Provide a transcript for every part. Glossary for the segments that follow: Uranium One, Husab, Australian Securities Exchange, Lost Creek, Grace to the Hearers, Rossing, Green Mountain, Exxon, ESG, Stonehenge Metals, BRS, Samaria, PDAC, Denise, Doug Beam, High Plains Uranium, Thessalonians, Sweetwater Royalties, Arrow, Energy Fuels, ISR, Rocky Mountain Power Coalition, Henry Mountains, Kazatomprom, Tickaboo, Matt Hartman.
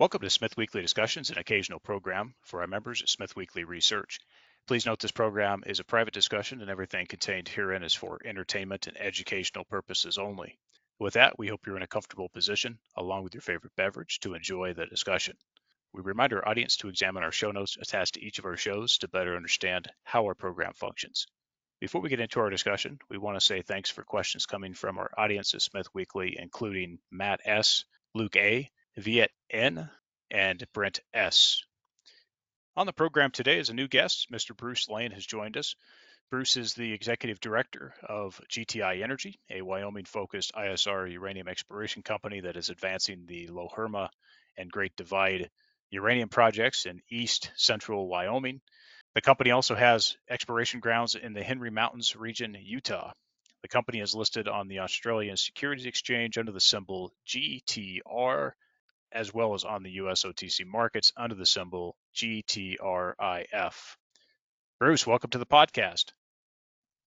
Welcome to Smith Weekly Discussions, an occasional program for our members at Smith Weekly Research. Please note this program is a private discussion and everything contained herein is for entertainment and educational purposes only. With that, we hope you're in a comfortable position, along with your favorite beverage, to enjoy the discussion. We remind our audience to examine our show notes attached to each of our shows to better understand how our program functions. Before we get into our discussion, we want to say thanks for questions coming from our audience at Smith Weekly, including Matt S., Luke A., Viet N., and Brent S. On the program today is a new guest. Mr. Bruce Lane has joined us. Bruce is the Executive Director of GTI Energy, a Wyoming-focused ISR uranium exploration company that is advancing the Lo Herma and Great Divide uranium projects in east central Wyoming. The company also has exploration grounds in the Henry Mountains region, Utah. The company is listed on the Australian Securities Exchange under the symbol GTR, as well as on the U.S. OTC markets under the symbol GTRIF. Bruce, welcome to the podcast.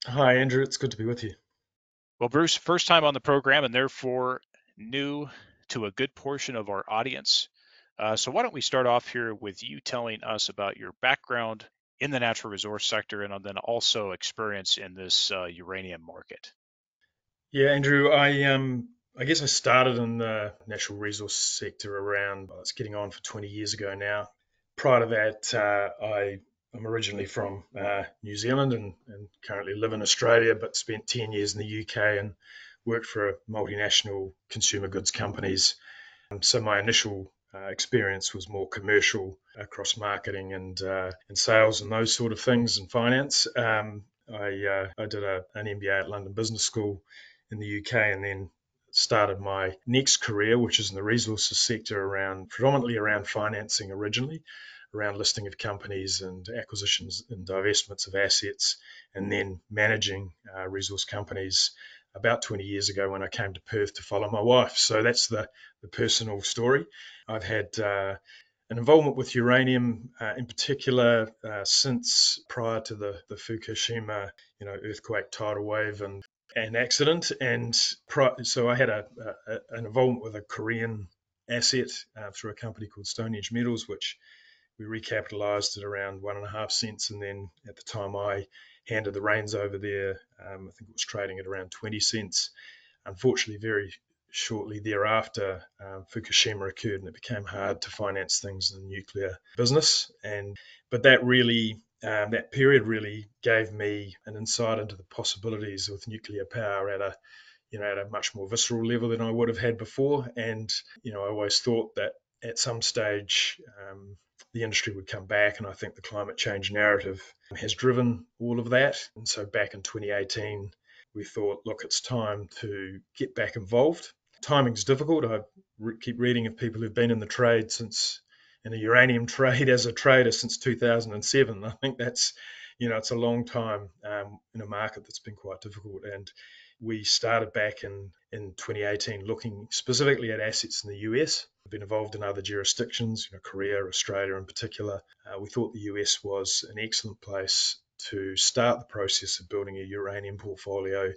Hi, Andrew. It's good to be with you. Well, Bruce, first time on the program and therefore new to a good portion of our audience. So why don't we start off here with you telling us about your background in the natural resource sector and then also experience in this uranium market. Yeah, Andrew, I guess I started in the natural resource sector around, it's getting on for 20 years ago now. Prior to that, I'm originally from New Zealand and currently live in Australia, but spent 10 years in the UK and worked for multinational consumer goods companies. So my initial experience was more commercial across marketing and sales and those sort of things and finance. I did an MBA at London Business School in the UK and then started my next career, which is in the resources sector, predominantly around financing originally, around listing of companies and acquisitions and divestments of assets, and then managing resource companies about 20 years ago when I came to Perth to follow my wife. So that's the personal story. I've had an involvement with uranium in particular since prior to the Fukushima earthquake, tidal wave, and an accident, and so I had an involvement with a Korean asset through a company called Stonehenge Metals, which we recapitalized at around 1.5 cents, and then at the time I handed the reins over there. I think it was trading at around 20 cents. Unfortunately, very shortly thereafter, Fukushima occurred, and it became hard to finance things in the nuclear business. But that really that period really gave me an insight into the possibilities with nuclear power at a much more visceral level than I would have had before. And I always thought that at some stage the industry would come back, and I think the climate change narrative has driven all of that. And so back in 2018, we thought, look, it's time to get back involved. Timing's difficult. I keep reading of people who've been in the trade in the uranium trade as a trader since 2007. I think that's, it's a long time in a market that's been quite difficult. And we started back in 2018 looking specifically at assets in the US. We've been involved in other jurisdictions, Korea, Australia in particular. We thought the US was an excellent place to start the process of building a uranium portfolio,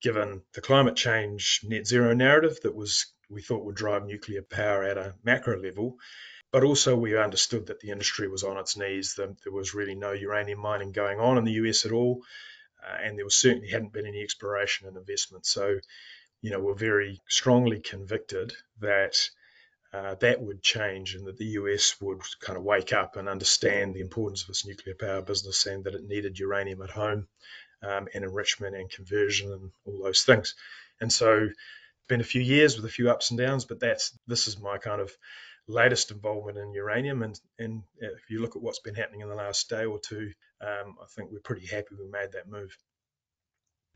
given the climate change net zero narrative that we thought would drive nuclear power at a macro level. But also we understood that the industry was on its knees, that there was really no uranium mining going on in the US at all, and there was certainly hadn't been any exploration and investment. So, we're very strongly convicted that that would change and that the US would kind of wake up and understand the importance of its nuclear power business and that it needed uranium at home and enrichment and conversion and all those things. And so it's been a few years with a few ups and downs, but this is my kind of latest involvement in uranium, and if you look at what's been happening in the last day or two, I think we're pretty happy we made that move.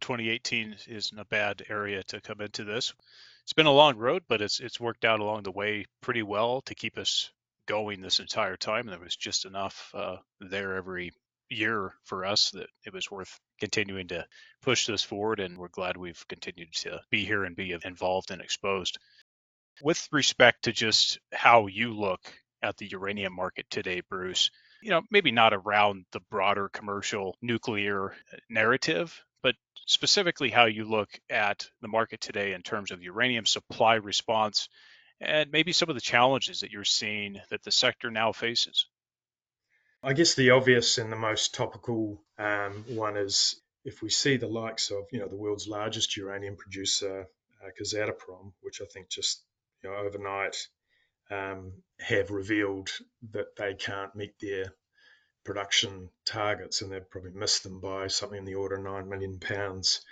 2018 isn't a bad area to come into this. It's been a long road, but it's worked out along the way pretty well to keep us going this entire time. There was just enough there every year for us that it was worth continuing to push this forward, and we're glad we've continued to be here and be involved and exposed. With respect to just how you look at the uranium market today, Bruce, maybe not around the broader commercial nuclear narrative, but specifically how you look at the market today in terms of uranium supply response and maybe some of the challenges that you're seeing that the sector now faces? I guess the obvious and the most topical one is if we see the likes of, the world's largest uranium producer, Kazatomprom, which I think just overnight have revealed that they can't meet their production targets, and they've probably missed them by something in the order of 9 million pounds,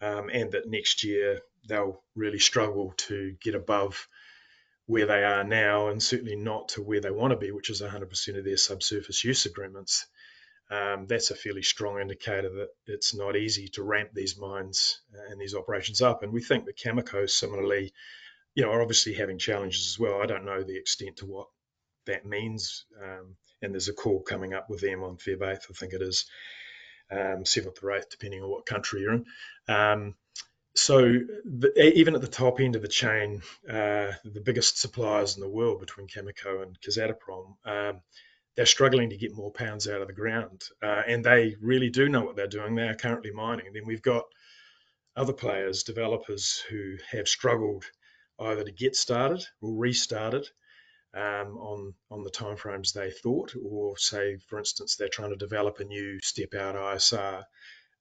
and that next year they'll really struggle to get above where they are now, and certainly not to where they want to be, which is 100% of their subsurface use agreements. That's a fairly strong indicator that it's not easy to ramp these mines and these operations up. And we think that Cameco similarly, are obviously having challenges as well. I don't know the extent to what that means. And there's a call coming up with them on Feb 8th, I think it is, 7th or 8th, depending on what country you're in. So even at the top end of the chain, the biggest suppliers in the world between Cameco and Kazatomprom, they're struggling to get more pounds out of the ground. And they really do know what they're doing. They are currently mining. Then we've got other players, developers, who have struggled either to get started or restarted on the timeframes they thought, or say, for instance, they're trying to develop a new step-out ISR,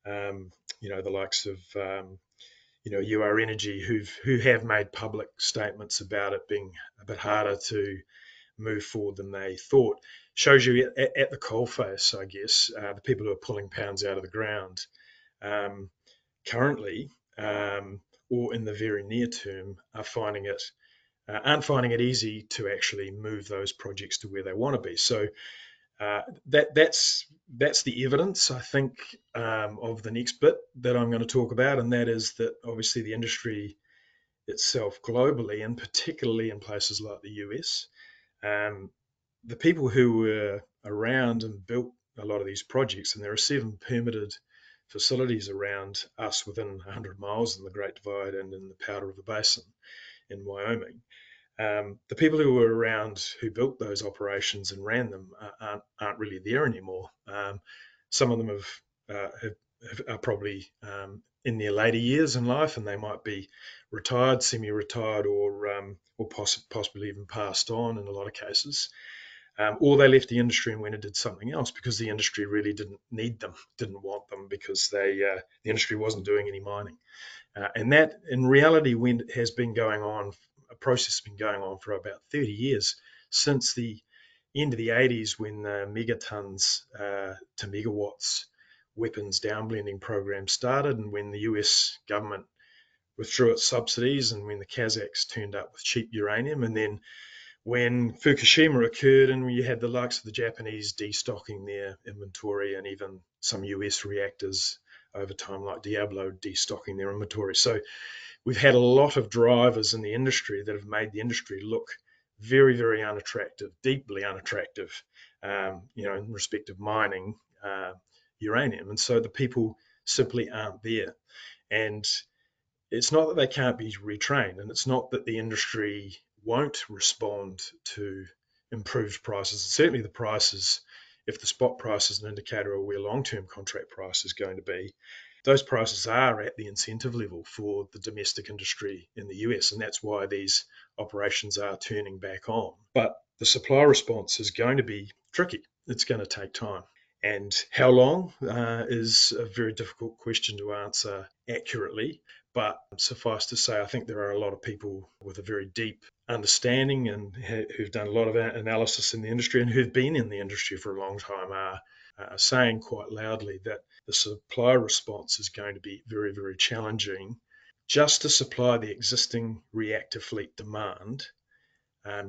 the likes of UR Energy, who have made public statements about it being a bit harder to move forward than they thought. Shows you at the coalface, I guess, the people who are pulling pounds out of the ground currently, or in the very near term, aren't finding it easy to actually move those projects to where they want to be. So that's the evidence, I think, of the next bit that I'm going to talk about, and that is that obviously the industry itself globally, and particularly in places like the US, the people who were around and built a lot of these projects, and there are 7 permitted facilities around us within 100 miles in the Great Divide and in the Powder River Basin in Wyoming. The people who were around who built those operations and ran them aren't really there anymore. Some of them are probably in their later years in life, and they might be retired, semi-retired, or possibly even passed on in a lot of cases. Or they left the industry and went and did something else because the industry really didn't need them, didn't want them, because the industry wasn't doing any mining. And that, in reality, has been going on, a process has been going on for about 30 years, since the end of the 80s, when the megatons to megawatts weapons downblending program started, and when the US government withdrew its subsidies, and when the Kazakhs turned up with cheap uranium, and then when Fukushima occurred and you had the likes of the Japanese destocking their inventory, and even some US reactors over time like Diablo destocking their inventory. So we've had a lot of drivers in the industry that have made the industry look very, very unattractive, deeply unattractive, in respect of mining uranium. And so the people simply aren't there. And it's not that they can't be retrained, and it's not that the industry won't respond to improved prices. Certainly the prices, if the spot price is an indicator of where long-term contract price is going to be, those prices are at the incentive level for the domestic industry in the US, and that's why these operations are turning back on. But the supply response is going to be tricky. It's going to take time. And how long is a very difficult question to answer accurately. But suffice to say, I think there are a lot of people with a very deep understanding and who've done a lot of analysis in the industry and who've been in the industry for a long time are saying quite loudly that the supply response is going to be very, very challenging just to supply the existing reactor fleet demand,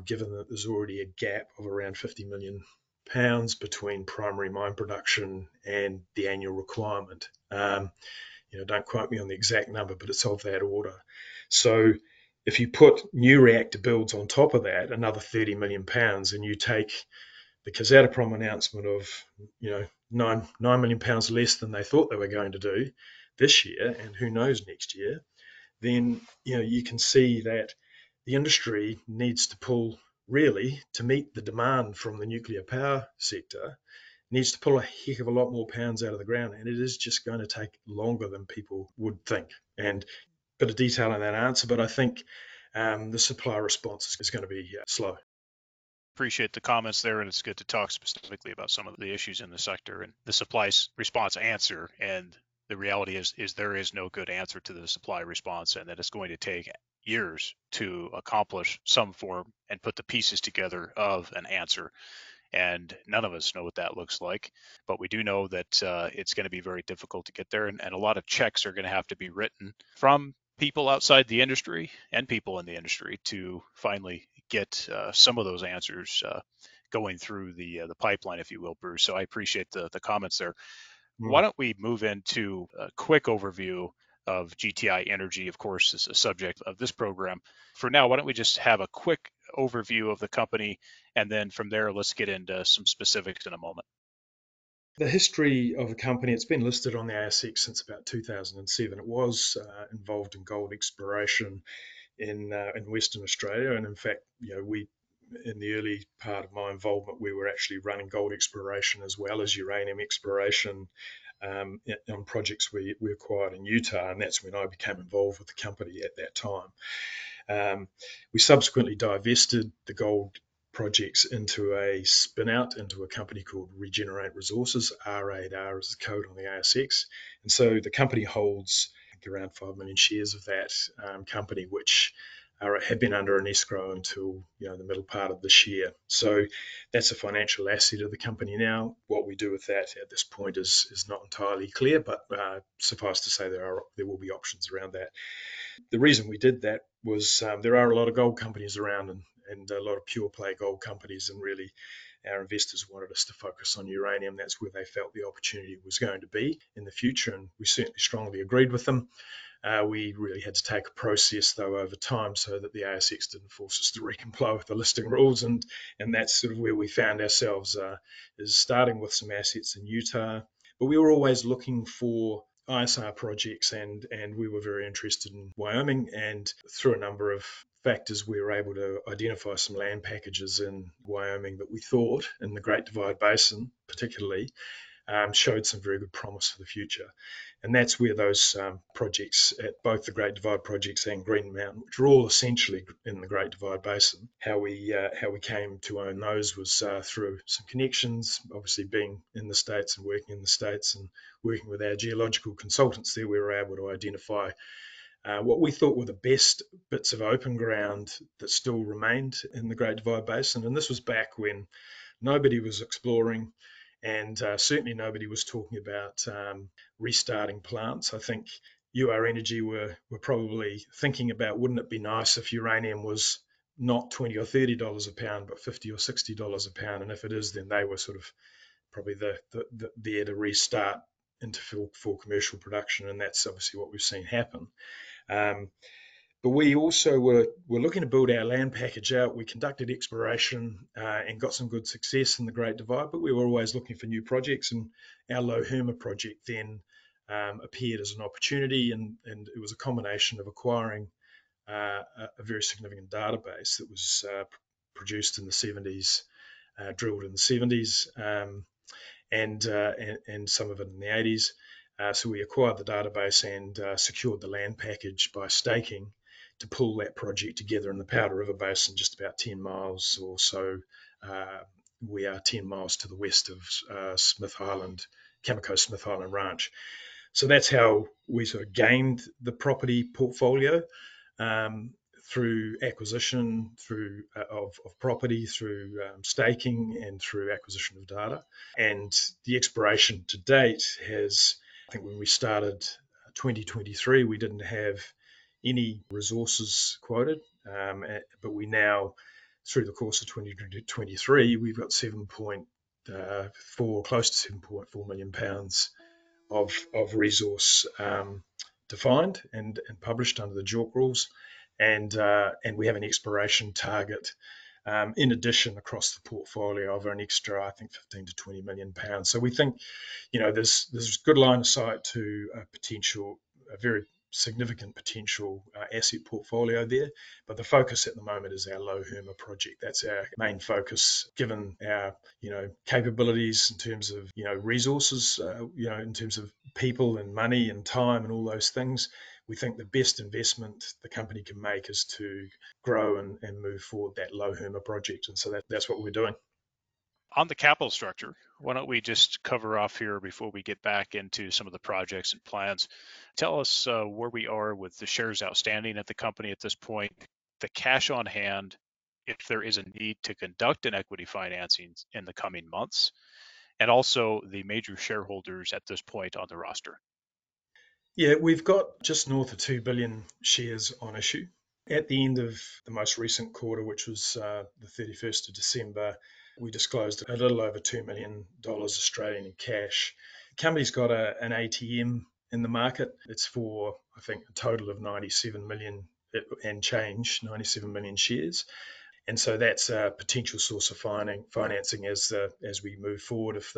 given that there's already a gap of around 50 million pounds between primary mine production and the annual requirement. Don't quote me on the exact number, but it's of that order. So if you put new reactor builds on top of that, another 30 million pounds, and you take the Kazatomprom announcement of, 9 million pounds less than they thought they were going to do this year, and who knows next year, then, you can see that the industry needs to pull, really, to meet the demand from the nuclear power sector, needs to pull a heck of a lot more pounds out of the ground, and it is just going to take longer than people would think. And a bit of detail in that answer, but I think the supply response is going to be slow. Appreciate the comments there, and it's good to talk specifically about some of the issues in the sector and the supply response answer. And the reality is there is no good answer to the supply response, and that it's going to take years to accomplish some form and put the pieces together of an answer. And none of us know what that looks like, but we do know that it's going to be very difficult to get there. And a lot of checks are going to have to be written from people outside the industry and people in the industry to finally get some of those answers going through the pipeline, if you will, Bruce. So I appreciate the comments there. Mm-hmm. Why don't we move into a quick overview of GTI Energy, of course, is a subject of this program. For now, why don't we just have a quick overview of the company, and then from there, let's get into some specifics in a moment. The history of the company, it's been listed on the ASX since about 2007. It was involved in gold exploration in Western Australia, and in fact, you know, we in the early part of my involvement, we were actually running gold exploration as well as uranium exploration on projects we acquired in Utah, and that's when I became involved with the company at that time. We subsequently divested the gold projects into a spin-out into a company called Regenerate Resources. R8R is the code on the ASX, and so the company holds around 5 million shares of that company, which had been under an escrow until the middle part of this year. So that's a financial asset of the company now. What we do with that at this point is not entirely clear, but suffice to say there will be options around that. The reason we did that was there are a lot of gold companies around and a lot of pure play gold companies, and really our investors wanted us to focus on uranium. That's where they felt the opportunity was going to be in the future, and we certainly strongly agreed with them. We really had to take a process, though, over time so that the ASX didn't force us to recomply with the listing rules, and that's sort of where we found ourselves, is starting with some assets in Utah. But we were always looking for ISR projects, and we were very interested in Wyoming, and through a number of factors, we were able to identify some land packages in Wyoming that we thought, in the Great Divide Basin particularly, showed some very good promise for the future. And that's where those projects at both the Great Divide projects and Green Mountain, which are all essentially in the Great Divide Basin, how we came to own those was through some connections, obviously being in the States and working in the States and working with our geological consultants there. We were able to identify what we thought were the best bits of open ground that still remained in the Great Divide Basin. And this was back when nobody was exploring. And certainly nobody was talking about restarting plants. I think UR Energy were probably thinking about, wouldn't it be nice if uranium was not $20 or $30 a pound, but $50 or $60 a pound? And if it is, then they were sort of probably there to restart into full commercial production. And that's obviously what we've seen happen. But we also were looking to build our land package out. We conducted exploration and got some good success in the Great Divide, but we were always looking for new projects, and our Lo Herma project then appeared as an opportunity, and it was a combination of acquiring a very significant database that was produced in the 70s, drilled in the 70s, and some of it in the 80s. So we acquired the database and secured the land package by staking to pull that project together in the Powder River Basin, just about 10 miles or so. We are 10 miles to the west of Cameco Smith Highland Ranch. So that's how we sort of gained the property portfolio, through acquisition, through of property, through staking, and through acquisition of data. And the exploration to date has, I think when we started 2023, we didn't have any resources quoted, but we now, through the course of 2023, we've got close to 7.4 million pounds of resource defined and published under the JORC rules, and we have an exploration target in addition across the portfolio of an extra, I think, 15 to 20 million pounds. So we think, there's good line of sight to a very significant potential asset portfolio there. But the focus at the moment is our Lo Herma project. That's our main focus, given our, capabilities in terms of, resources, in terms of people and money and time and all those things. we think the best investment the company can make is to grow and move forward that Lo Herma project. And so that's what we're doing. On the capital structure, why don't we just cover off here before we get back into some of the projects and plans. Tell us where we are with the shares outstanding at the company at this point, the cash on hand, if there is a need to conduct an equity financing in the coming months, and also the major shareholders at this point on the roster. Yeah, we've got just north of 2 billion shares on issue. At the end of the most recent quarter, which was the 31st of December, we disclosed a little over $2 million Australian in cash. The company's got an ATM in the market. It's for, I think, a total of 97 million and change, 97 million shares. And so that's a potential source of financing as we move forward. If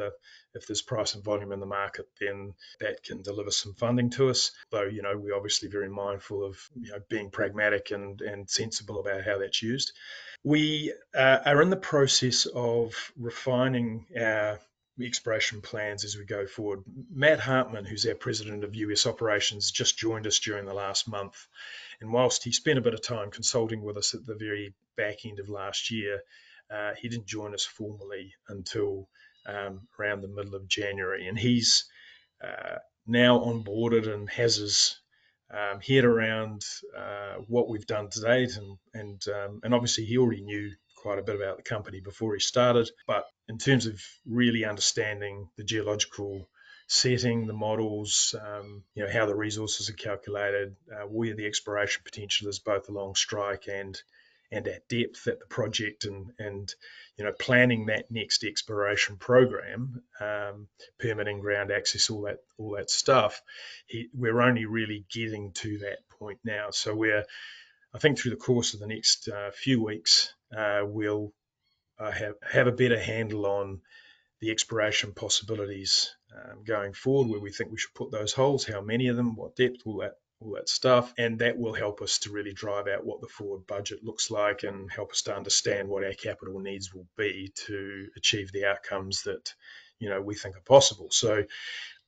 there's price and volume in the market, then that can deliver some funding to us. Though, you know, we're obviously very mindful of, you know, being pragmatic and sensible about how that's used. We are in the process of refining our exploration plans as we go forward. Matt Hartman, who's our president of US operations, just joined us during the last month. And whilst he spent a bit of time consulting with us at the very back end of last year, he didn't join us formally until around the middle of January. And he's now onboarded and has his head around what we've done to date. And obviously he already knew quite a bit about the company before he started, but in terms of really understanding the geological setting, the models, you know, how the resources are calculated, where the exploration potential is both along strike and at depth at the project, and you know, planning that next exploration program, permitting, ground access, all that stuff. We're only really getting to that point now, so I think through the course of the next few weeks, we'll have a better handle on the exploration possibilities going forward, where we think we should put those holes, how many of them, what depth, all that stuff. And that will help us to really drive out what the forward budget looks like and help us to understand what our capital needs will be to achieve the outcomes that, you know, we think are possible. So,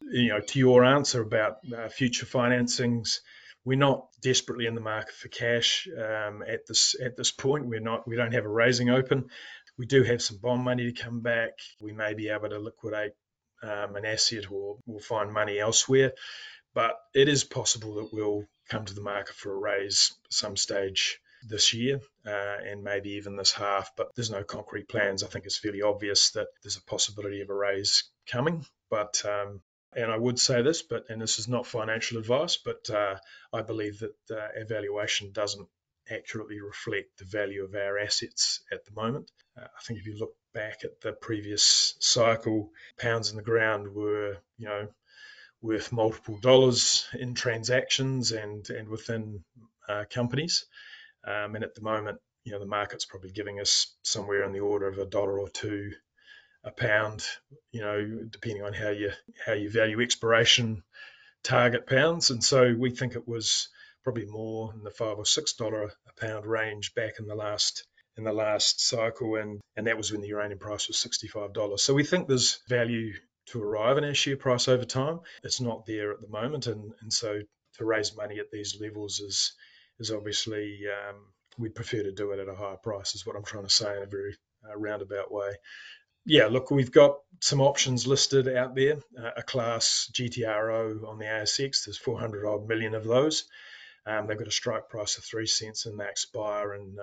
you know, to your answer about future financings, we're not desperately in the market for cash at this point. We're not. We don't have a raising open. We do have some bond money to come back. We may be able to liquidate an asset, or we'll find money elsewhere. But it is possible that we'll come to the market for a raise some stage this year and maybe even this half. But there's no concrete plans. I think it's fairly obvious that there's a possibility of a raise coming, but. And I would say this, and this is not financial advice, but I believe that our valuation doesn't accurately reflect the value of our assets at the moment. I think if you look back at the previous cycle, pounds in the ground were, you know, worth multiple dollars in transactions and within companies. And at the moment, you know, the market's probably giving us somewhere in the order of $1 or $2. A pound, you know, depending on how you value exploration target pounds. And so we think it was probably more in the $5 or $6 a pound range back in the last cycle, and that was when the uranium price was $65. So we think there's value to arrive in our share price over time. It's not there at the moment, and so to raise money at these levels is obviously we'd prefer to do it at a higher price, is what I'm trying to say in a very roundabout way. Yeah, look, we've got some options listed out there. A class GTRO on the ASX, there's 400 odd million of those. They've got a strike price of 3 cents, and they expire in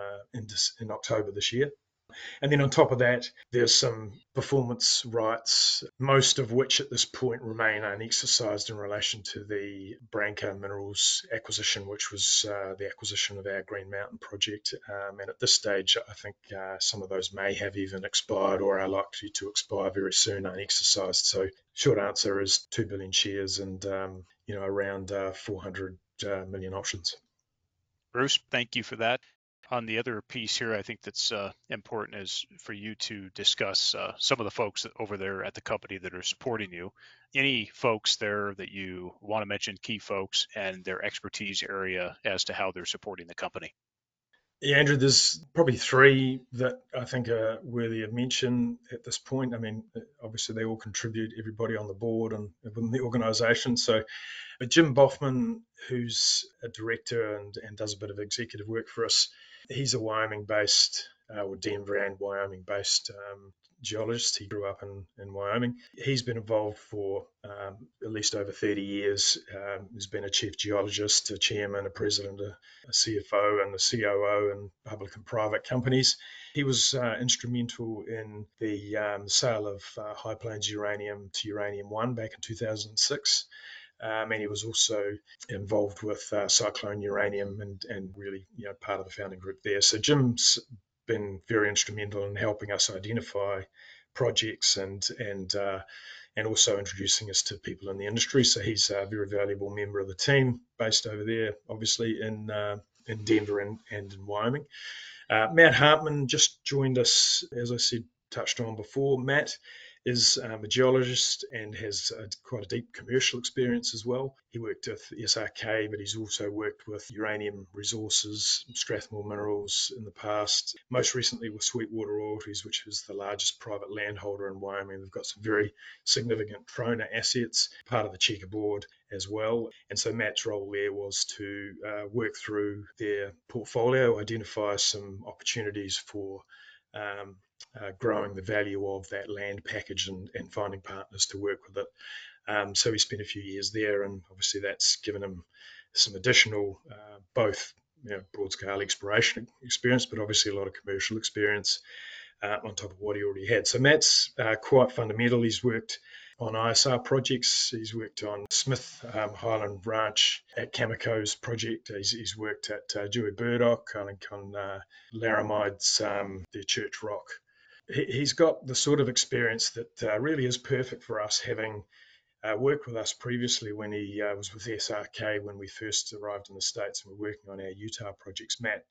October this year. And then on top of that, there's some performance rights, most of which at this point remain unexercised in relation to the Branco Minerals acquisition, which was the acquisition of our Green Mountain project. And at this stage, I think some of those may have even expired or are likely to expire very soon unexercised. So short answer is 2 billion shares and you know, around 400 million options. Bruce, thank you for that. On the other piece here, I think that's important is for you to discuss some of the folks over there at the company that are supporting you. Any folks there that you want to mention, key folks, and their expertise area as to how they're supporting the company? Yeah, Andrew, there's probably three that I think are worthy of mention at this point. I mean, obviously they all contribute, everybody on the board and within the organisation. So Jim Baughman, who's a director and does a bit of executive work for us, he's a Wyoming-based or Denver and Wyoming-based geologist. He grew up in Wyoming. He's been involved for at least over 30 years. He's been a chief geologist, a chairman, a president, a CFO and a COO in public and private companies. He was instrumental in the sale of High Plains Uranium to Uranium One back in 2006. And he was also involved with Cyclone Uranium and really, you know, part of the founding group there. So Jim's been very instrumental in helping us identify projects and also introducing us to people in the industry. So he's a very valuable member of the team based over there, obviously in Denver and in Wyoming. Matt Hartman just joined us, as I said, touched on before. Matt is a geologist and has quite a deep commercial experience as well. He worked with SRK, but he's also worked with Uranium Resources, Strathmore Minerals in the past, most recently with Sweetwater Royalties, which is the largest private landholder in Wyoming. They've got some very significant trona assets, part of the checkerboard as well. And so Matt's role there was to work through their portfolio, identify some opportunities for growing the value of that land package and finding partners to work with it. So he spent a few years there, and obviously that's given him some additional both, you know, broad-scale exploration experience, but obviously a lot of commercial experience on top of what he already had. So Matt's quite fundamental. He's worked on ISR projects. He's worked on Smith Highland Ranch at Cameco's project. He's worked at Dewey Burdock, I think on Laramide's, their Church Rock. He's got the sort of experience that really is perfect for us, having worked with us previously when he was with SRK when we first arrived in the States and were working on our Utah projects. Matt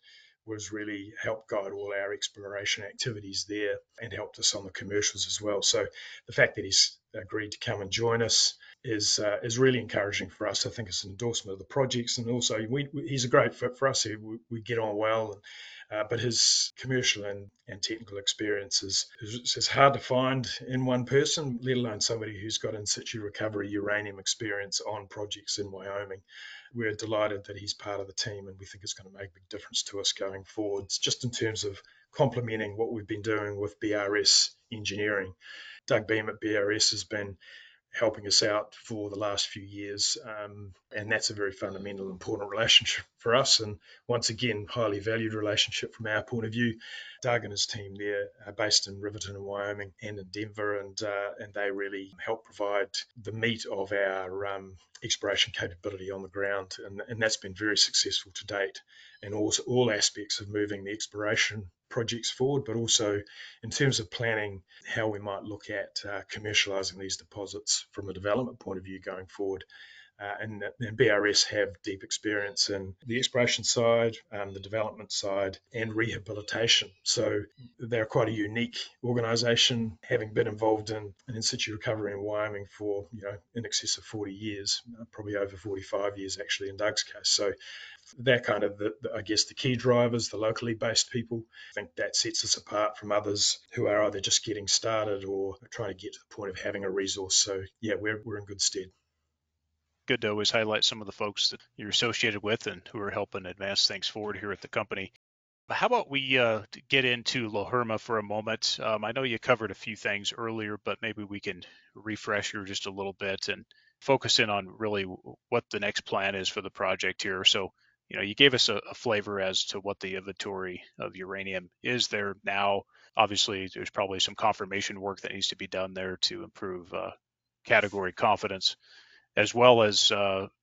was really helped guide all our exploration activities there and helped us on the commercials as well. So the fact that he's agreed to come and join us is really encouraging for us. I think it's an endorsement of the projects, and also he's a great fit for us. We get on well, but his commercial and technical experience is hard to find in one person, let alone somebody who's got in situ recovery uranium experience on projects in Wyoming. We're delighted that he's part of the team, and we think it's going to make a big difference to us going forwards, just in terms of complementing what we've been doing with BRS engineering. Doug Beam at BRS has been helping us out for the last few years, and that's a very fundamental, important relationship for us, and once again, highly valued relationship from our point of view. Doug and his team there are based in Riverton in Wyoming and in Denver, and they really help provide the meat of our exploration capability on the ground, and that's been very successful to date in all aspects of moving the exploration projects forward, but also in terms of planning how we might look at commercializing these deposits from a development point of view going forward. And BRS have deep experience in the exploration side, the development side, and rehabilitation. So they're quite a unique organisation, having been involved in an in-situ recovery in Wyoming for, you know, in excess of 40 years, probably over 45 years actually in Doug's case. So they're kind of, I guess, the key drivers, the locally based people. I think that sets us apart from others who are either just getting started or trying to get to the point of having a resource. So, yeah, we're in good stead. Good to always highlight some of the folks that you're associated with and who are helping advance things forward here at the company. But how about we get into Lo Herma for a moment? I know you covered a few things earlier, but maybe we can refresh here just a little bit and focus in on really what the next plan is for the project here. So, you know, you gave us a flavor as to what the inventory of uranium is there now. Obviously, there's probably some confirmation work that needs to be done there to improve category confidence, as well as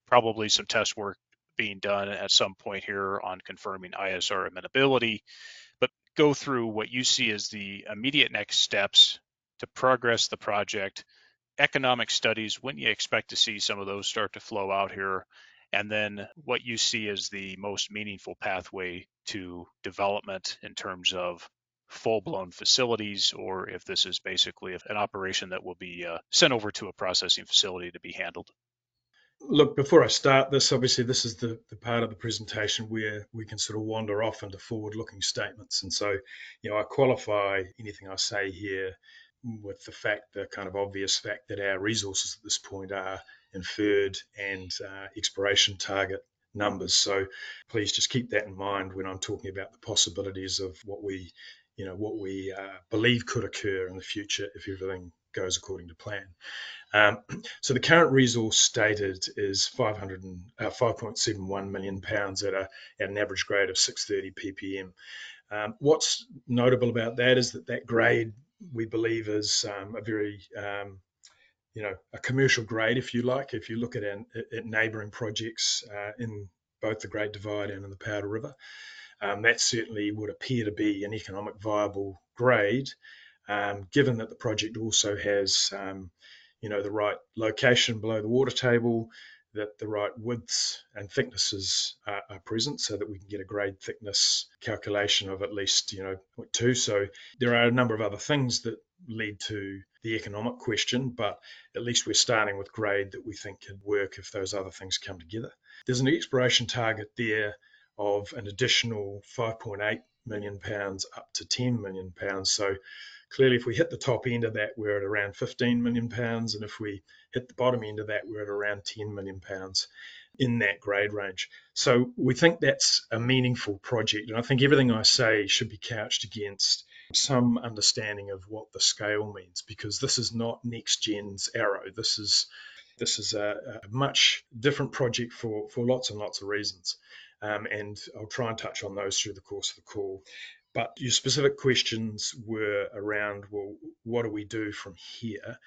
probably some test work being done at some point here on confirming ISR amenability. But go through what you see as the immediate next steps to progress the project, economic studies, when you expect to see some of those start to flow out here, and then what you see as the most meaningful pathway to development in terms of full-blown facilities, or if this is basically an operation that will be sent over to a processing facility to be handled. Look, before I start this, obviously this is the part of the presentation where we can sort of wander off into forward-looking statements. And so, you know, I qualify anything I say here with the fact, the kind of obvious fact that our resources at this point are inferred and exploration target numbers. So please just keep that in mind when I'm talking about the possibilities of what we, you know, what we believe could occur in the future if everything goes according to plan. So the current resource stated is 5.71 million pounds at an average grade of 630 ppm. What's notable about that is that that grade we believe is a very you know, a commercial grade, if you like, if you look at neighbouring projects in both the Great Divide and in the Powder River. That certainly would appear to be an economic viable grade, given that the project also has, you know, the right location below the water table, that the right widths and thicknesses are present so that we can get a grade thickness calculation of at least, you know, 0.2. So there are a number of other things that lead to the economic question, but at least we're starting with grade that we think could work if those other things come together. There's an exploration target there of an additional 5.8 million pounds up to 10 million pounds. So clearly, if we hit the top end of that, we're at around 15 million pounds. And if we hit the bottom end of that, we're at around 10 million pounds in that grade range. So we think that's a meaningful project. And I think everything I say should be couched against some understanding of what the scale means, because this is not next gen's Arrow. This is a much different project for lots and lots of reasons. And I'll try and touch on those through the course of the call. But your specific questions were around, well, what do we do from here?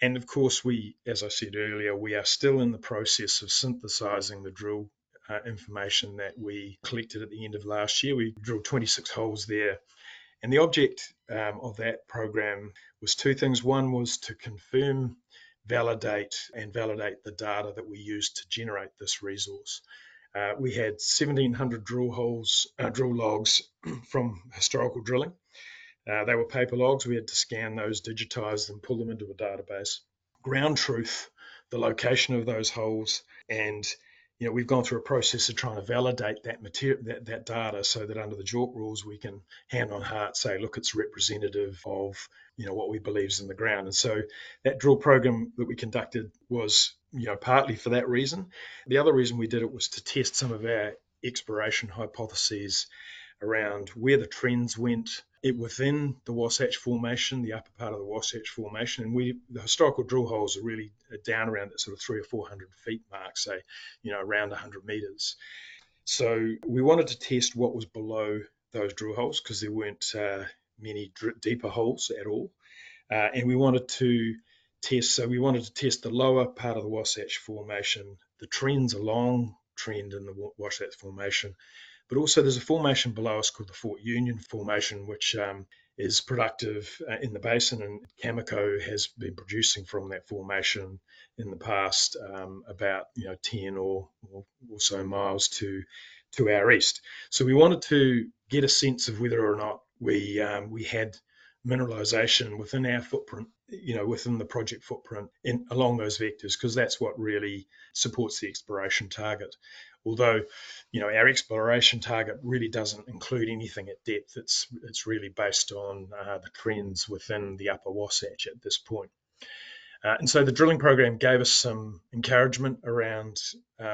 And of course, we, as I said earlier, we are still in the process of synthesizing the drill information that we collected at the end of last year. We drilled 26 holes there. And the object of that program was two things. One was to confirm, validate the data that we used to generate this resource. We had 1,700 drill logs from historical drilling. They were paper logs. We had to scan those, digitize them, pull them into a database. Ground truth, the location of those holes, and you know, we've gone through a process of trying to validate that material, that data, so that under the JORC rules we can hand on heart say, look, it's representative of, you know, what we believe is in the ground. And so that drill program that we conducted was, you know, partly for that reason. The other reason we did it was to test some of our exploration hypotheses around where the trends went within the Wasatch Formation, the upper part of the Wasatch Formation. And the historical drill holes are really down around that sort of 300 or 400 feet mark, say, you know, around 100 metres. So we wanted to test what was below those drill holes, because there weren't many deeper holes at all. And we wanted to test, the lower part of the Wasatch Formation, the trends, a long trend in the Wasatch Formation. But also there's a formation below us called the Fort Union Formation, which is productive in the basin, and Cameco has been producing from that formation in the past, about, you know, 10 or so miles to our east. So we wanted to get a sense of whether or not we had mineralization within our footprint, you know, within the project footprint along those vectors, because that's what really supports the exploration target. Although, you know, our exploration target really doesn't include anything at depth. It's really based on the trends within the upper Wasatch at this point. And so the drilling program gave us some encouragement around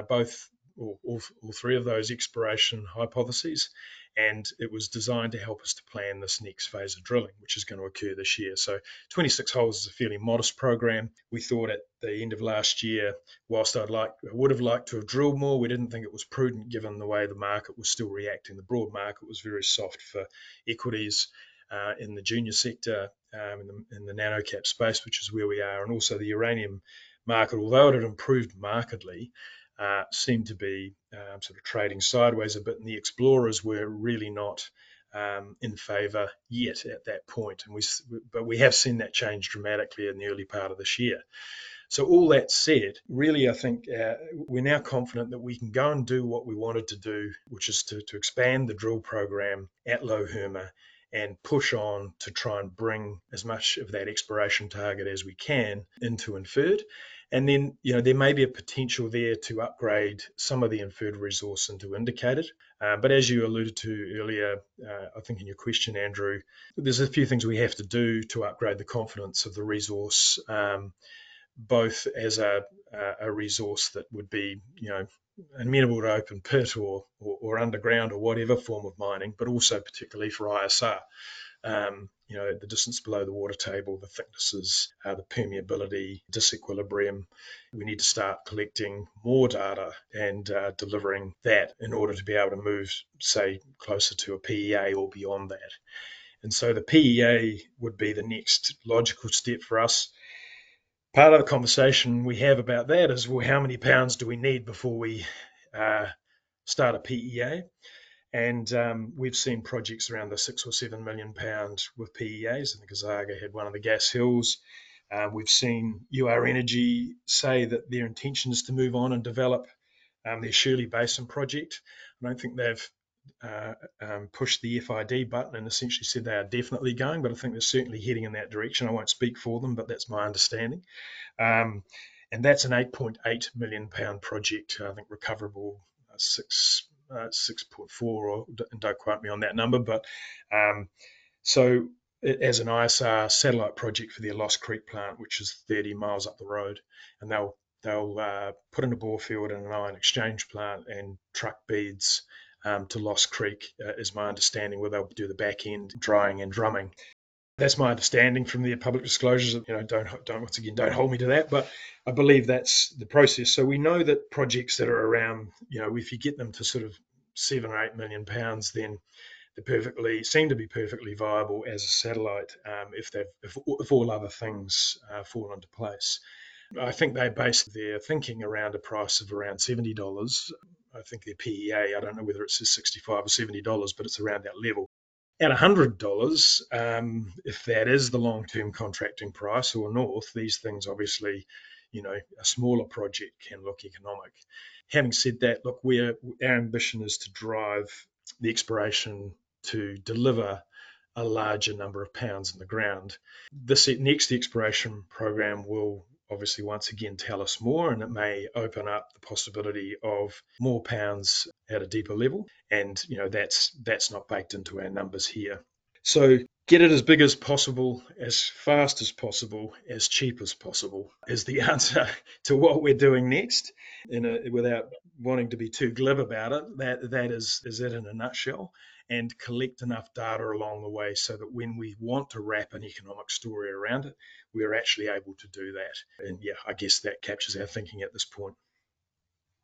both or all three of those exploration hypotheses, and it was designed to help us to plan this next phase of drilling, which is going to occur this year. So 26 holes is a fairly modest program. We thought at the end of last year, whilst I would have liked to have drilled more, we didn't think it was prudent given the way the market was still reacting. The broad market was very soft for equities in the junior sector, in the nano cap space, which is where we are, and also the uranium market, although it had improved markedly, seemed to be sort of trading sideways a bit, and the explorers were really not in favour yet at that point. But we have seen that change dramatically in the early part of this year. So all that said, really, I think we're now confident that we can go and do what we wanted to do, which is to expand the drill program at Lo Herma and push on to try and bring as much of that exploration target as we can into inferred, And then, you know, there may be a potential there to upgrade some of the inferred resource into indicated. But as you alluded to earlier, I think in your question, Andrew, there's a few things we have to do to upgrade the confidence of the resource, both as a resource that would be, you know, amenable to open pit or underground or whatever form of mining, but also particularly for ISR. You know, the distance below the water table, the thicknesses, the permeability, disequilibrium. We need to start collecting more data and delivering that in order to be able to move, say, closer to a PEA or beyond that. And so the PEA would be the next logical step for us. Part of the conversation we have about that is, well, how many pounds do we need before we start a PEA? And we've seen projects around the 6 or 7 million pound with PEAs. I think Azaga had one of the gas hills. We've seen UR Energy say that their intention is to move on and develop their Shirley Basin project. I don't think they've pushed the FID button and essentially said they are definitely going, but I think they're certainly heading in that direction. I won't speak for them, but that's my understanding. And that's an 8.8 million pound project, I think recoverable 6.4, or don't quote me on that number, but so as an ISR satellite project for their Lost Creek plant, which is 30 miles up the road, and they'll put in a bore field and an ion exchange plant and truck beads to Lost Creek, is my understanding, where they'll do the back end drying and drumming. That's my understanding from their public disclosures. You know, don't once again, don't hold me to that, but I believe that's the process. So we know that projects that are around, you know, if you get them to sort of 7 or 8 million pounds, then they seem to be perfectly viable as a satellite if all other things fall into place. I think they based their thinking around a price of around $70. I think their PEA, I don't know whether it says $65 or $70, but it's around that level. At $100, if that is the long-term contracting price or north, these things obviously, you know, a smaller project can look economic. Having said that, look, our ambition is to drive the exploration to deliver a larger number of pounds in the ground. This next exploration program will obviously once again tell us more, and it may open up the possibility of more pounds at a deeper level, and you know that's not baked into our numbers here. So get it as big as possible, as fast as possible, as cheap as possible is the answer to what we're doing next. And without wanting to be too glib about it, that is it in a nutshell. And collect enough data along the way so that when we want to wrap an economic story around it, we're actually able to do that. And yeah, I guess that captures our thinking at this point.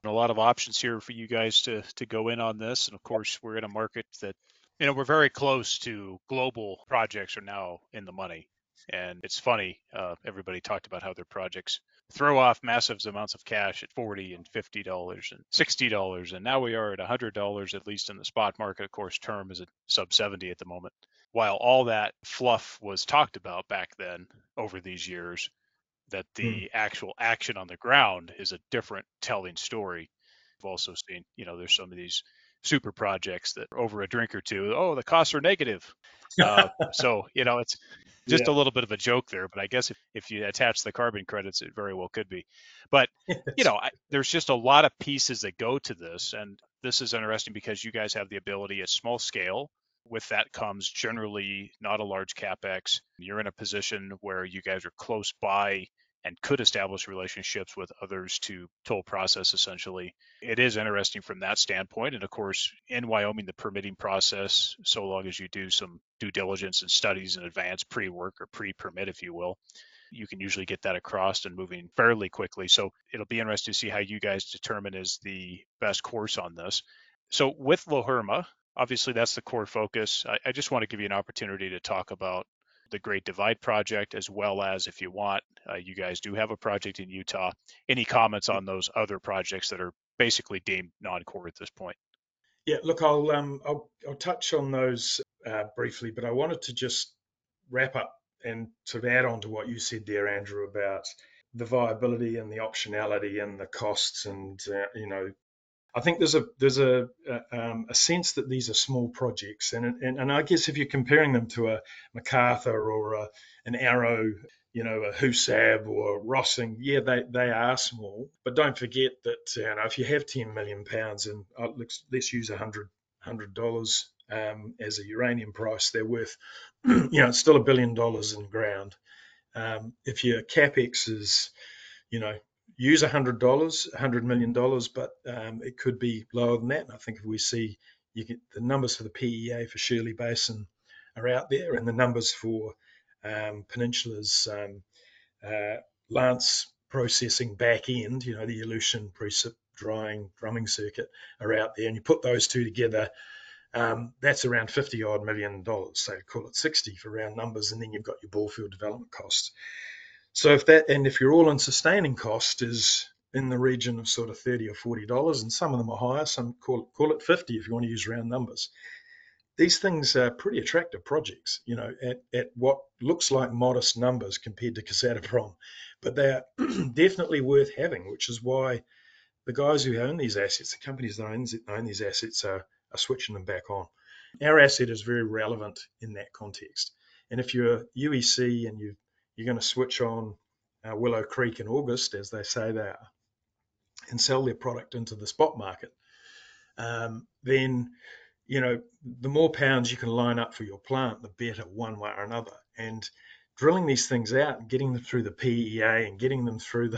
A lot of options here for you guys to go in on this. And of course, we're in a market that, you know, we're very close to global projects are now in the money. And it's funny, everybody talked about how their projects throw off massive amounts of cash at $40 and $50 and $60. And now we are at $100, at least in the spot market. Of course, term is at sub 70 at the moment. While all that fluff was talked about back then over these years, that the actual action on the ground is a different telling story. We've also seen, you know, there's some of these super projects that over a drink or two, oh, the costs are negative. So, you know, it's just a little bit of a joke there, but I guess if you attach the carbon credits, it very well could be. But, you know, there's just a lot of pieces that go to this. And this is interesting because you guys have the ability at small scale. With that comes generally not a large CapEx. You're in a position where you guys are close by and could establish relationships with others to toll process, essentially. It is interesting from that standpoint. And of course, in Wyoming, the permitting process, so long as you do some due diligence and studies in advance, pre-work or pre-permit, if you will, you can usually get that across and moving fairly quickly. So it'll be interesting to see how you guys determine is the best course on this. So with Lo Herma, obviously that's the core focus. I just want to give you an opportunity to talk about the Great Divide project, as well as, if you want, you guys do have a project in Utah. Any comments on those other projects that are basically deemed non-core at this point? Yeah, look, I'll touch on those briefly, but I wanted to just wrap up and sort of add on to what you said there, Andrew, about the viability and the optionality and the costs, and you know, I think there's a sense that these are small projects, and I guess if you're comparing them to a MacArthur or an Arrow a Husab or a Rossing, yeah, they are small. But don't forget that, if you have 10 million pounds and let's use $100 as a uranium price, they're worth, it's still $1 billion in ground. If your CapEx is, use $100 million, but it could be lower than that. And I think if we see, you get the numbers for the PEA for Shirley Basin are out there, and the numbers for Peninsula's Lance processing back end, the elution, precip, drying, drumming circuit are out there, and you put those two together, that's around $50 odd million. So call it 60 for round numbers, and then you've got your bore field development costs. So if your all-in sustaining cost is in the region of sort of $30 or $40, and some of them are higher, some call it 50 if you want to use round numbers. These things are pretty attractive projects, at what looks like modest numbers compared to Kazatomprom, but they're definitely worth having, which is why the guys who own these assets, the companies that own these assets are switching them back on. Our asset is very relevant in that context. And if you're UEC and you're going to switch on Willow Creek in August, as they say they are, and sell their product into the spot market, then the more pounds you can line up for your plant, the better, one way or another. And drilling these things out and getting them through the PEA and getting them through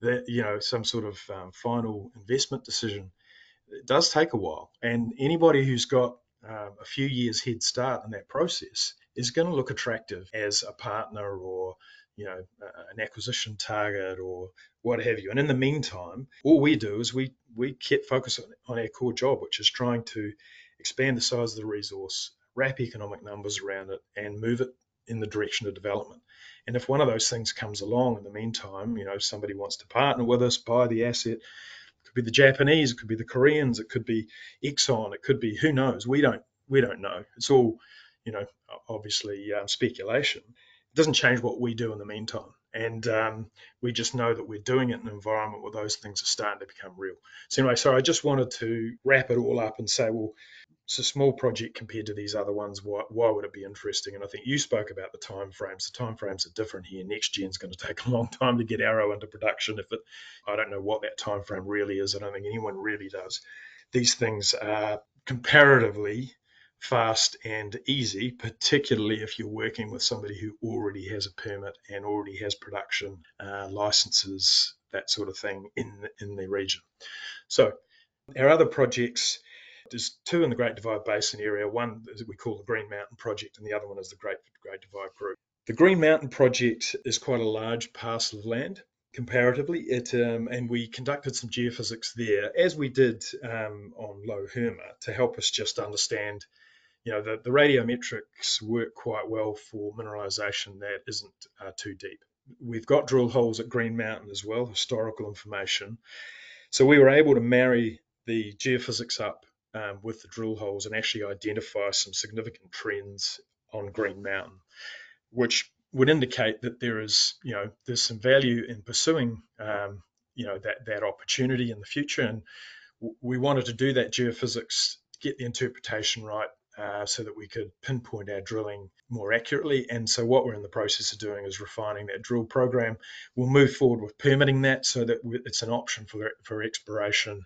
the some sort of final investment decision, it does take a while. And anybody who's got a few years head start in that process is going to look attractive as a partner or an acquisition target or what have you. And in the meantime, all we do is we kept focused on our core job, which is trying to expand the size of the resource, wrap economic numbers around it, and move it in the direction of development. And if one of those things comes along in the meantime, somebody wants to partner with us, buy the asset, it could be the Japanese, it could be the Koreans, it could be Exxon, it could be who knows. We don't know. It's all, obviously speculation. It doesn't change what we do in the meantime. And we just know that we're doing it in an environment where those things are starting to become real. So anyway, I just wanted to wrap it all up and say, well, it's a small project compared to these other ones. Why would it be interesting? And I think you spoke about the timeframes. The timeframes are different here. Next gen's going to take a long time to get Arrow into production. I don't know what that timeframe really is. I don't think anyone really does. These things are comparatively fast and easy, particularly if you're working with somebody who already has a permit and already has production licenses, that sort of thing in the region. So our other projects, there's two in the Great Divide Basin area. One is we call the Green Mountain Project, and the other one is the Great Divide Group. The Green Mountain Project is quite a large parcel of land comparatively. And we conducted some geophysics there, as we did on Lo Herma, to help us just understand, the radiometrics work quite well for mineralization that isn't too deep. We've got drill holes at Green Mountain as well, historical information. So we were able to marry the geophysics up with the drill holes and actually identify some significant trends on Green Mountain, which would indicate that there is, there's some value in pursuing, that opportunity in the future. And we wanted to do that geophysics, get the interpretation right, so that we could pinpoint our drilling more accurately. And so what we're in the process of doing is refining that drill program. We'll move forward with permitting that so that it's an option for exploration.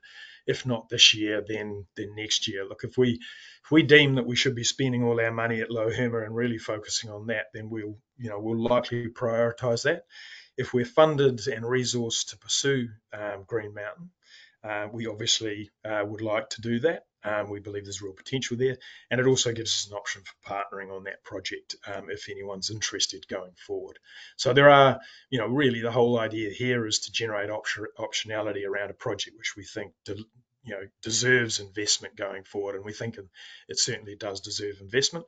If not this year, then next year. Look, if we deem that we should be spending all our money at Lo Herma and really focusing on that, then we'll likely prioritise that. If we're funded and resourced to pursue Green Mountain, we obviously would like to do that. We believe there's real potential there, and it also gives us an option for partnering on that project if anyone's interested going forward. So there are, really the whole idea here is to generate optionality around a project which we think deserves investment going forward, and we think it certainly does deserve investment.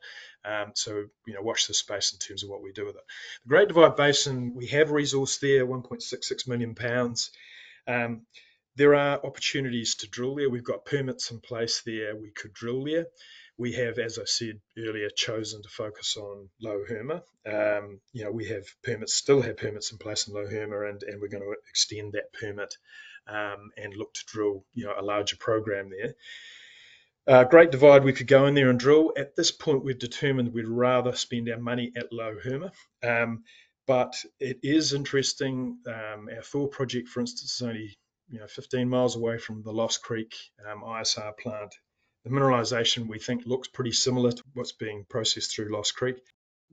So watch this space in terms of what we do with it. The Great Divide Basin, we have resource there, 1.66 million pounds. There are opportunities to drill there. We've got permits in place there. We could drill there. We have, as I said earlier, chosen to focus on Lo Herma. We still have permits in place in Lo Herma, and we're going to extend that permit and look to drill, a larger program there. Great Divide, we could go in there and drill. At this point, we've determined we'd rather spend our money at Lo Herma. But it is interesting. Our Thor project, for instance, is only 15 miles away from the Lost Creek ISR plant. The mineralization, we think, looks pretty similar to what's being processed through Lost Creek.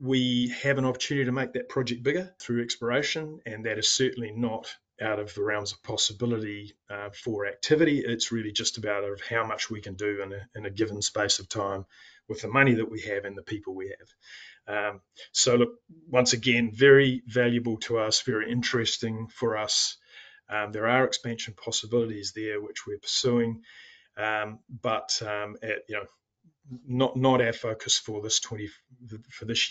We have an opportunity to make that project bigger through exploration, and that is certainly not out of the realms of possibility for activity. It's really just about how much we can do in a given space of time with the money that we have and the people we have. So look, once again, very valuable to us, very interesting for us. There are expansion possibilities there which we're pursuing, not our focus for this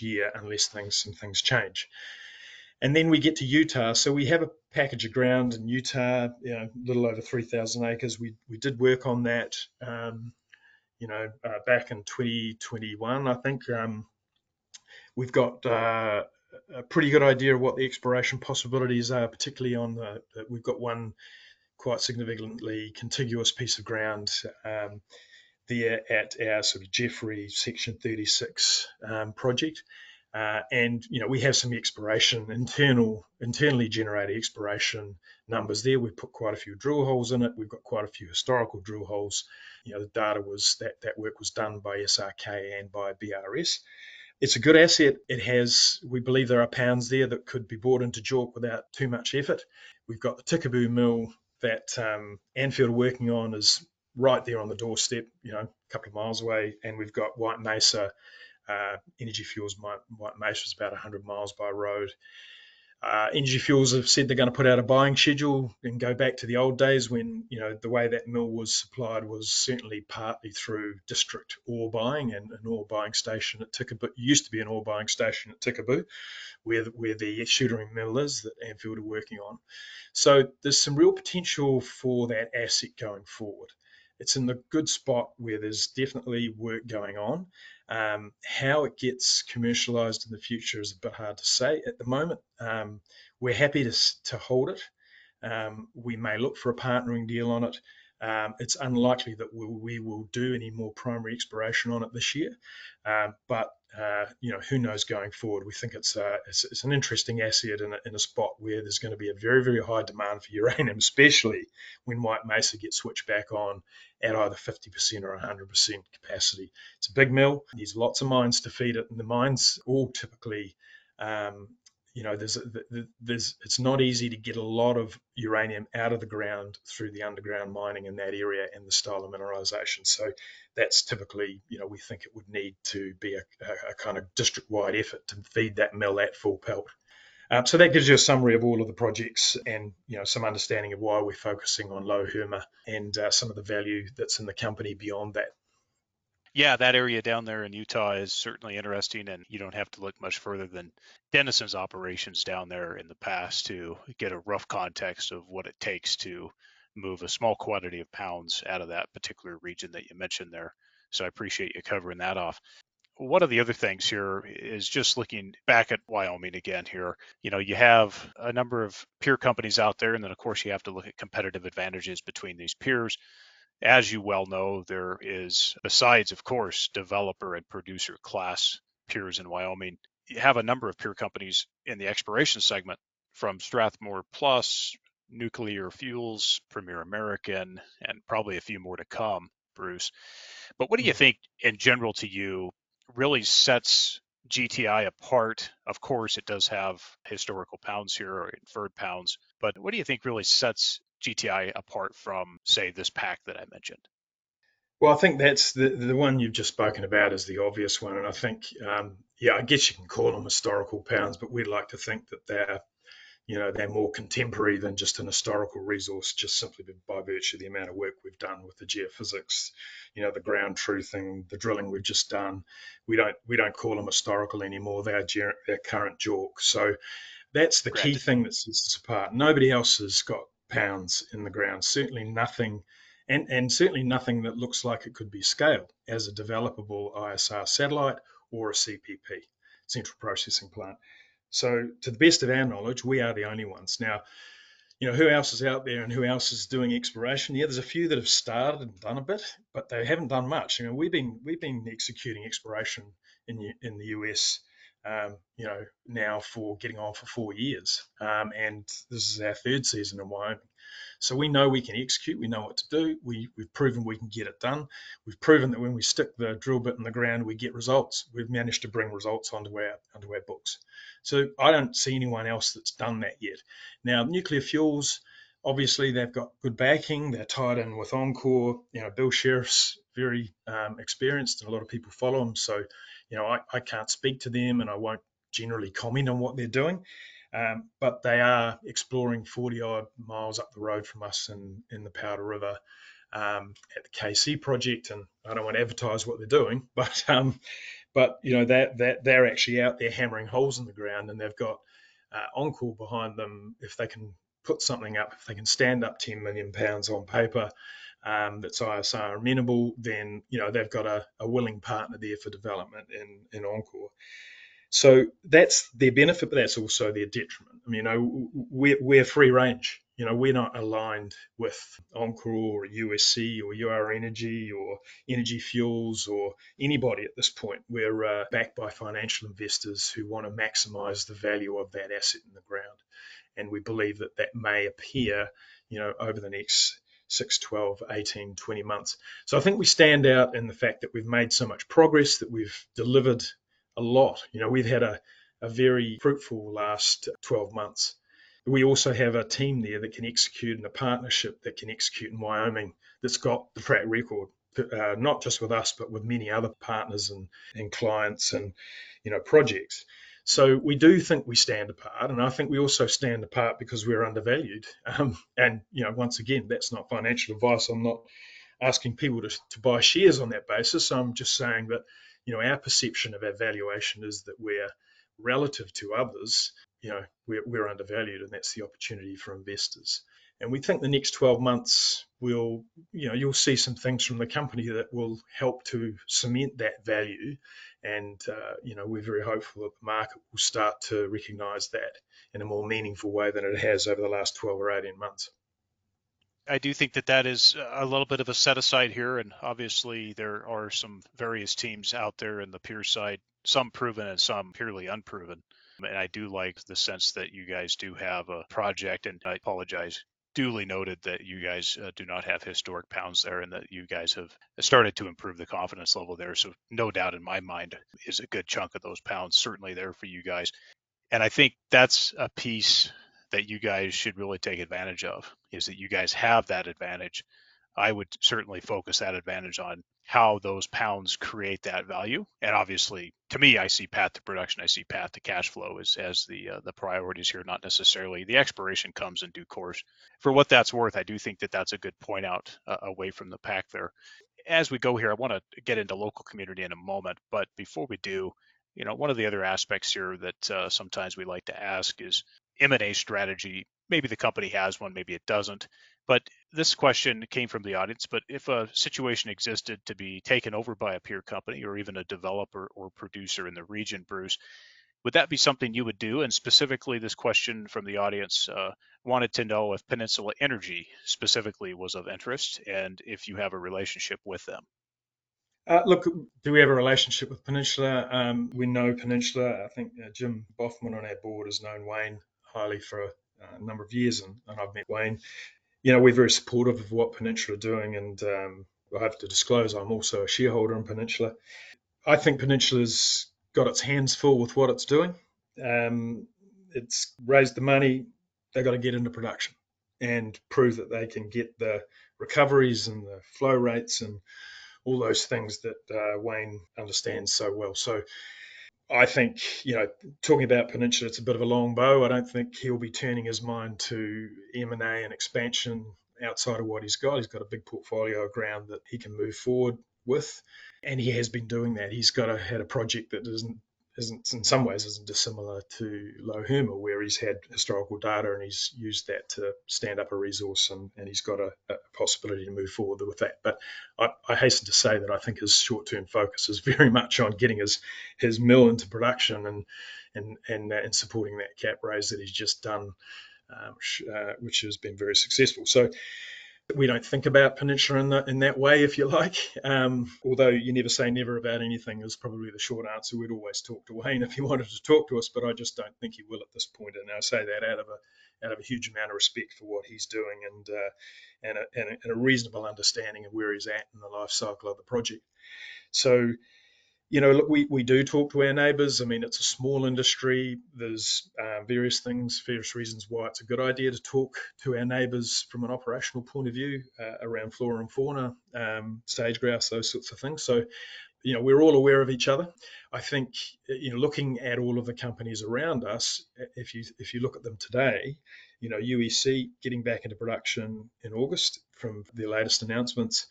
year unless some things change. And then we get to Utah. So we have a package of ground in Utah, a little over 3,000 acres. We did work on that, back in 2021, I think. We've got a pretty good idea of what the exploration possibilities are, particularly on we've got one quite significantly contiguous piece of ground there at our sort of Jeffrey Section 36 project. We have some exploration, internally generated exploration numbers there. We've put quite a few drill holes in it. We've got quite a few historical drill holes. The data was that work was done by SRK and by BRS. It's a good asset. We believe there are pounds there that could be brought into JORC without too much effort. We've got the Tickaboo mill that Anfield are working on is right there on the doorstep, a couple of miles away. And we've got White Mesa. Energy Fuels, White Mesa is about 100 miles by road. Energy Fuels have said they're going to put out a buying schedule and go back to the old days when, the way that mill was supplied was certainly partly through district ore buying and an ore buying station at Tickaboo. It used to be an ore buying station at Tickaboo where the Shooterang mill is that Anfield are working on. So there's some real potential for that asset going forward. It's in the good spot where there's definitely work going on. How it gets commercialized in the future is a bit hard to say at the moment. We're happy to hold it. We may look for a partnering deal on it. It's unlikely that we will do any more primary exploration on it this year. Who knows going forward? We think it's an interesting asset in a spot where there's going to be a very, very high demand for uranium, especially when White Mesa gets switched back on at either 50% or 100% capacity. It's a big mill. There's lots of mines to feed it, and the mines all typically, it's not easy to get a lot of uranium out of the ground through the underground mining in that area and the style of mineralization. So that's typically, we think it would need to be a kind of district-wide effort to feed that mill at full pelt. So that gives you a summary of all of the projects and, some understanding of why we're focusing on Lo Herma and some of the value that's in the company beyond that. Yeah, that area down there in Utah is certainly interesting, and you don't have to look much further than Dennison's operations down there in the past to get a rough context of what it takes to move a small quantity of pounds out of that particular region that you mentioned there. So I appreciate you covering that off. One of the other things here is just looking back at Wyoming again here. You have a number of peer companies out there, and then, of course, you have to look at competitive advantages between these peers. As you well know, there is, besides, of course, developer and producer class peers in Wyoming, you have a number of peer companies in the exploration segment, from Strathmore Plus, Nuclear Fuels, Premier American, and probably a few more to come, Bruce. But what do you think, in general to you, really sets GTI apart? Of course, it does have historical pounds here, or inferred pounds, but what do you think really sets GTI apart from, say, this pack that I mentioned? Well, I think that's the one you've just spoken about is the obvious one. And I think, I guess you can call them historical pounds, but we'd like to think that they're more contemporary than just an historical resource, just simply by virtue of the amount of work we've done with the geophysics, the ground truthing, the drilling we've just done. We don't call them historical anymore. They're current JORC. So that's the key thing that sets us apart. Nobody else has got pounds in the ground, certainly nothing, and certainly nothing that looks like it could be scaled as a developable ISR satellite or a CPP, central processing plant. So to the best of our knowledge, we are the only ones. Now, who else is out there and who else is doing exploration? Yeah, there's a few that have started and done a bit, but they haven't done much. We've been executing exploration in the US you know, now for getting on for 4 years. And this is our third season in Wyoming. So we know we can execute, we know what to do, we've proven we can get it done. We've proven that when we stick the drill bit in the ground, we get results. We've managed to bring results onto our books. So I don't see anyone else that's done that yet. Now, nuclear fuels, obviously they've got good backing, they're tied in with Encore, you know, Bill Sheriff's very experienced and a lot of people follow him. So, you know, I can't speak to them and I won't generally comment on what they're doing. But they are exploring 40-odd miles up the road from us in the Powder River at the KC project, and I don't want to advertise what they're doing, but you know they're actually out there hammering holes in the ground, and they've got Encore behind them. If they can put something up, if they can stand up 10 million pounds on paper that's ISR amenable, then you know they've got a willing partner there for development in Encore. So that's their benefit, but that's also their detriment. I mean, you know, we're free range. You know, we're not aligned with Encore or USC or UR Energy or Energy Fuels or anybody at this point. We're backed by financial investors who want to maximize the value of that asset in the ground. And we believe that that may appear, you know, over the next 6, 12, 18, 20 months. So I think we stand out in the fact that we've made so much progress, that we've delivered a lot. You know, we've had a very fruitful last 12 months. We also have a team there that can execute, and a partnership that can execute in Wyoming that's got the track record, not just with us, but with many other partners and clients and, you know, projects. So we do think we stand apart, and I think we also stand apart because we're undervalued. And, you know, once again, that's not financial advice. I'm not asking people to buy shares on that basis. I'm just saying that, you know, our perception of our valuation is that we're, relative to others, you know, we're undervalued, and that's the opportunity for investors. And we think the next 12 months will, you know, you'll see some things from the company that will help to cement that value. And, you know, we're very hopeful that the market will start to recognize that in a more meaningful way than it has over the last 12 or 18 months. I do think that that is a little bit of a set aside here, and obviously there are some various teams out there in the peer side, some proven and some purely unproven. And I do like the sense that you guys do have a project, and I apologize, duly noted that you guys do not have historic pounds there, and that you guys have started to improve the confidence level there. So no doubt in my mind is a good chunk of those pounds certainly there for you guys. And I think that's a piece that you guys should really take advantage of, is that you guys have that advantage. I would certainly focus that advantage on how those pounds create that value. And obviously, to me, I see path to production, I see path to cash flow as the priorities here, not necessarily the expiration comes in due course. For what that's worth, I do think that that's a good point out away from the pack there. As we go here, I want to get into local community in a moment, but before we do, you know, one of the other aspects here that sometimes we like to ask is, M&A strategy. Maybe the company has one, maybe it doesn't. But this question came from the audience. But if a situation existed to be taken over by a peer company or even a developer or producer in the region, Bruce, would that be something you would do? And specifically, this question from the audience wanted to know if Peninsula Energy specifically was of interest, and if you have a relationship with them. Look, do we have a relationship with Peninsula? We know Peninsula. I think Jim Baughman on our board has known Wayne highly for a number of years, and I've met Wayne. You know, we're very supportive of what Peninsula are doing, and I have to disclose I'm also a shareholder in Peninsula. I think Peninsula's got its hands full with what it's doing. It's raised the money, they've got to get into production and prove that they can get the recoveries and the flow rates and all those things that Wayne understands so well. So I think, you know, talking about Peninsula, it's a bit of a long bow. I don't think he'll be turning his mind to M&A and expansion outside of what he's got. He's got a big portfolio of ground that he can move forward with, and he has been doing that. He's got had a project that isn't in some ways isn't dissimilar to Lo Herma, where he's had historical data and he's used that to stand up a resource, and he's got a possibility to move forward with that. But I hasten to say that I think his short-term focus is very much on getting his mill into production and supporting that cap raise that he's just done, which has been very successful. So we don't think about Peninsula in that way, if you like. Although you never say never about anything is probably the short answer. We'd always talk to Wayne if he wanted to talk to us, but I just don't think he will at this point. And I say that out of a huge amount of respect for what he's doing and a reasonable understanding of where he's at in the life cycle of the project. So, you know, look, we do talk to our neighbours. I mean, it's a small industry. There's various reasons why it's a good idea to talk to our neighbours from an operational point of view around flora and fauna, sage grouse, those sorts of things. So, you know, we're all aware of each other. I think, you know, looking at all of the companies around us, if you look at them today, you know, UEC getting back into production in August from their latest announcements,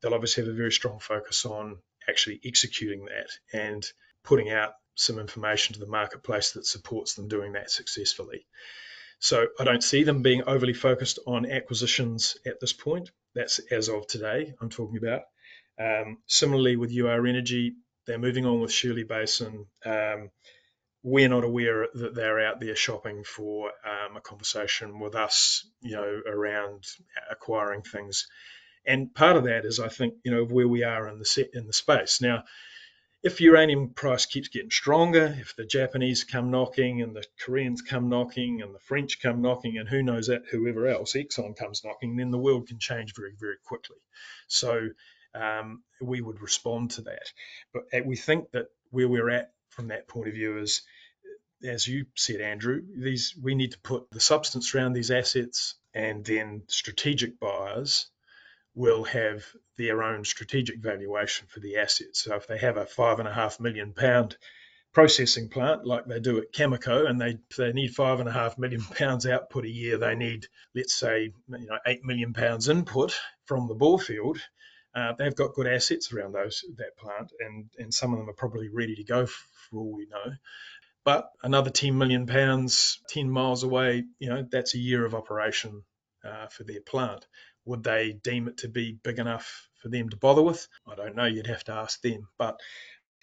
they'll obviously have a very strong focus on actually executing that and putting out some information to the marketplace that supports them doing that successfully. So I don't see them being overly focused on acquisitions at this point. That's as of today I'm talking about. Similarly with UR Energy, they're moving on with Shirley Basin. We're not aware that they're out there shopping for a conversation with us, you know, around acquiring things. And part of that is, I think, you know, where we are in the space. Now, if uranium price keeps getting stronger, if the Japanese come knocking and the Koreans come knocking and the French come knocking and who knows that, whoever else, Exxon comes knocking, then the world can change very, very quickly. So we would respond to that. But we think that where we're at from that point of view is, as you said, Andrew, we need to put the substance around these assets, and then strategic buyers will have their own strategic valuation for the assets. So if they have a £5.5 million processing plant like they do at Cameco, and they need £5.5 million output a year, they need, let's say, you know, £8 million input from the bore field. They've got good assets around that plant, and some of them are probably ready to go for all we know. But another £10 million, 10 miles away, you know, that's a year of operation for their plant. Would they deem it to be big enough for them to bother with? I don't know. You'd have to ask them. But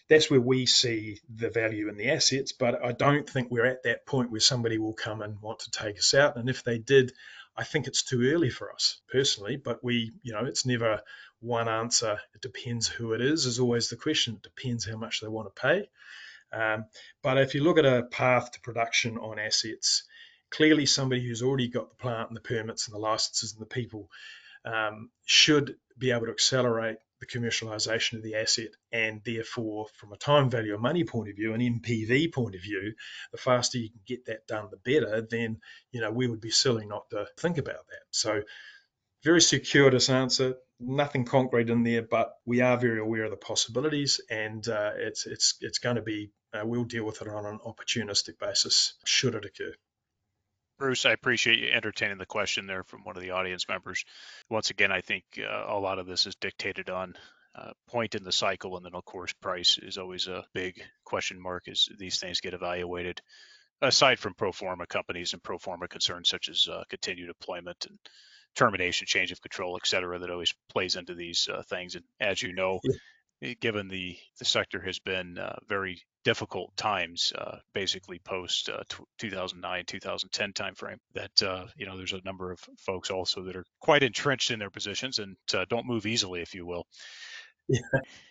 that's where we see the value in the assets. But I don't think we're at that point where somebody will come and want to take us out. And if they did, I think it's too early for us personally. But we, you know, it's never one answer. It depends who it is always the question. It depends how much they want to pay. But if you look at a path to production on assets, clearly somebody who's already got the plant and the permits and the licenses and the people should be able to accelerate the commercialization of the asset, and therefore from a time value of money point of view, an MPV point of view, the faster you can get that done, the better. Then, you know, we would be silly not to think about that. So very circuitous answer, nothing concrete in there, but we are very aware of the possibilities, and it's going to be, we'll deal with it on an opportunistic basis should it occur. Bruce, I appreciate you entertaining the question there from one of the audience members. Once again, I think a lot of this is dictated on point in the cycle, and then of course price is always a big question mark as these things get evaluated. Aside from pro forma companies and pro forma concerns such as continued deployment and termination, change of control, et cetera, that always plays into these things. And as you know, given the sector has been very difficult times, basically post 2009, 2010 timeframe, that you know, there's a number of folks also that are quite entrenched in their positions and don't move easily, if you will. Yeah.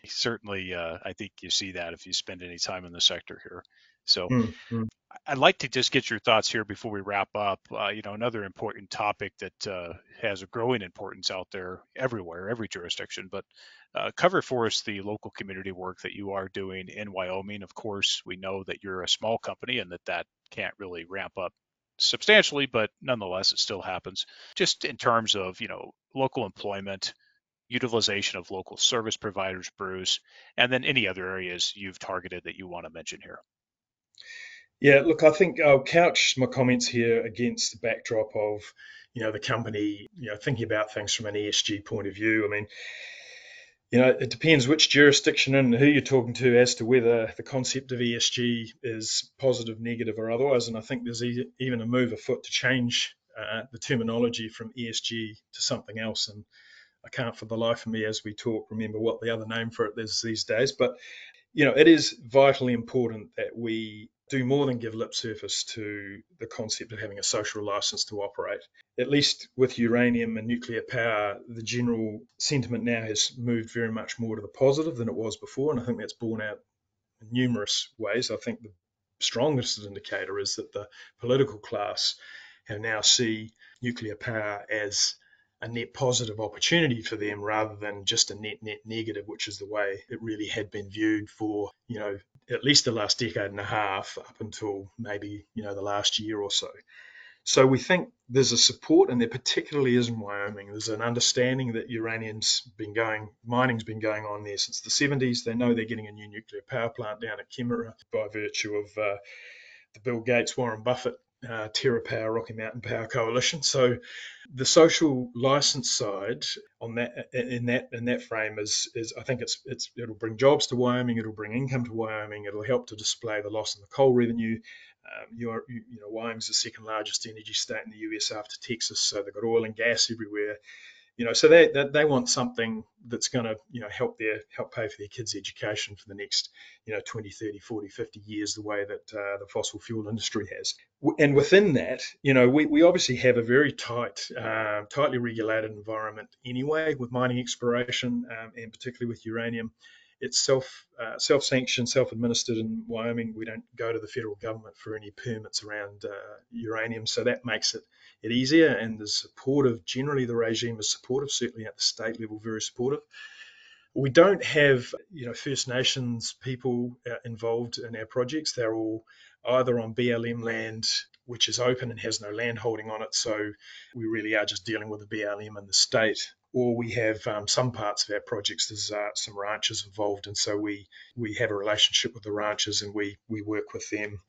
Certainly, I think you see that if you spend any time in the sector here. So I'd like to just get your thoughts here before we wrap up. You know, another important topic that has a growing importance out there everywhere, every jurisdiction, but cover for us the local community work that you are doing in Wyoming. Of course, we know that you're a small company and that can't really ramp up substantially, but nonetheless, it still happens. Just in terms of, you know, local employment, utilization of local service providers, Bruce, and then any other areas you've targeted that you want to mention here. Yeah, look, I think I'll couch my comments here against the backdrop of, you know, the company, you know, thinking about things from an ESG point of view. I mean, you know, it depends which jurisdiction and who you're talking to as to whether the concept of ESG is positive, negative, or otherwise. And I think there's even a move afoot to change the terminology from ESG to something else. And I can't for the life of me, as we talk, remember what the other name for it is these days. But, you know, it is vitally important that we do more than give lip service to the concept of having a social license to operate. At least with uranium and nuclear power, the general sentiment now has moved very much more to the positive than it was before, and I think that's borne out in numerous ways. I think the strongest indicator is that the political class have now see nuclear power as a net positive opportunity for them rather than just a net negative, which is the way it really had been viewed for, you know, at least the last decade and a half up until maybe, you know, the last year or so. So we think there's a support, and there particularly is in Wyoming. There's an understanding that mining's been going on there since the 70s. They know they're getting a new nuclear power plant down at Kemerara by virtue of the Bill Gates, Warren Buffett, TerraPower, Rocky Mountain Power Coalition. So the social license side on that, in that frame, is I think it'll bring jobs to Wyoming, it'll bring income to Wyoming, it'll help to display the loss in the coal revenue. Wyoming's the second largest energy state in the US after Texas, so they've got oil and gas everywhere. You know, so they want something that's going to, you know, help pay for their kids' education for the next, you know, 20, 30, 40, 50 years, the way that the fossil fuel industry has. And within that, you know, we obviously have a very tightly regulated environment anyway with mining exploration, and particularly with uranium. It's self-sanctioned, self-administered in Wyoming. We don't go to the federal government for any permits around uranium, so that makes it easier. And the supportive, generally the regime is supportive, certainly at the state level, very supportive. We don't have, you know, First Nations people involved in our projects. They're all either on BLM land, which is open and has no land holding on it, so we really are just dealing with the BLM and the state. Or we have some parts of our projects, there's some ranchers involved, and so we have a relationship with the ranchers, and we work with them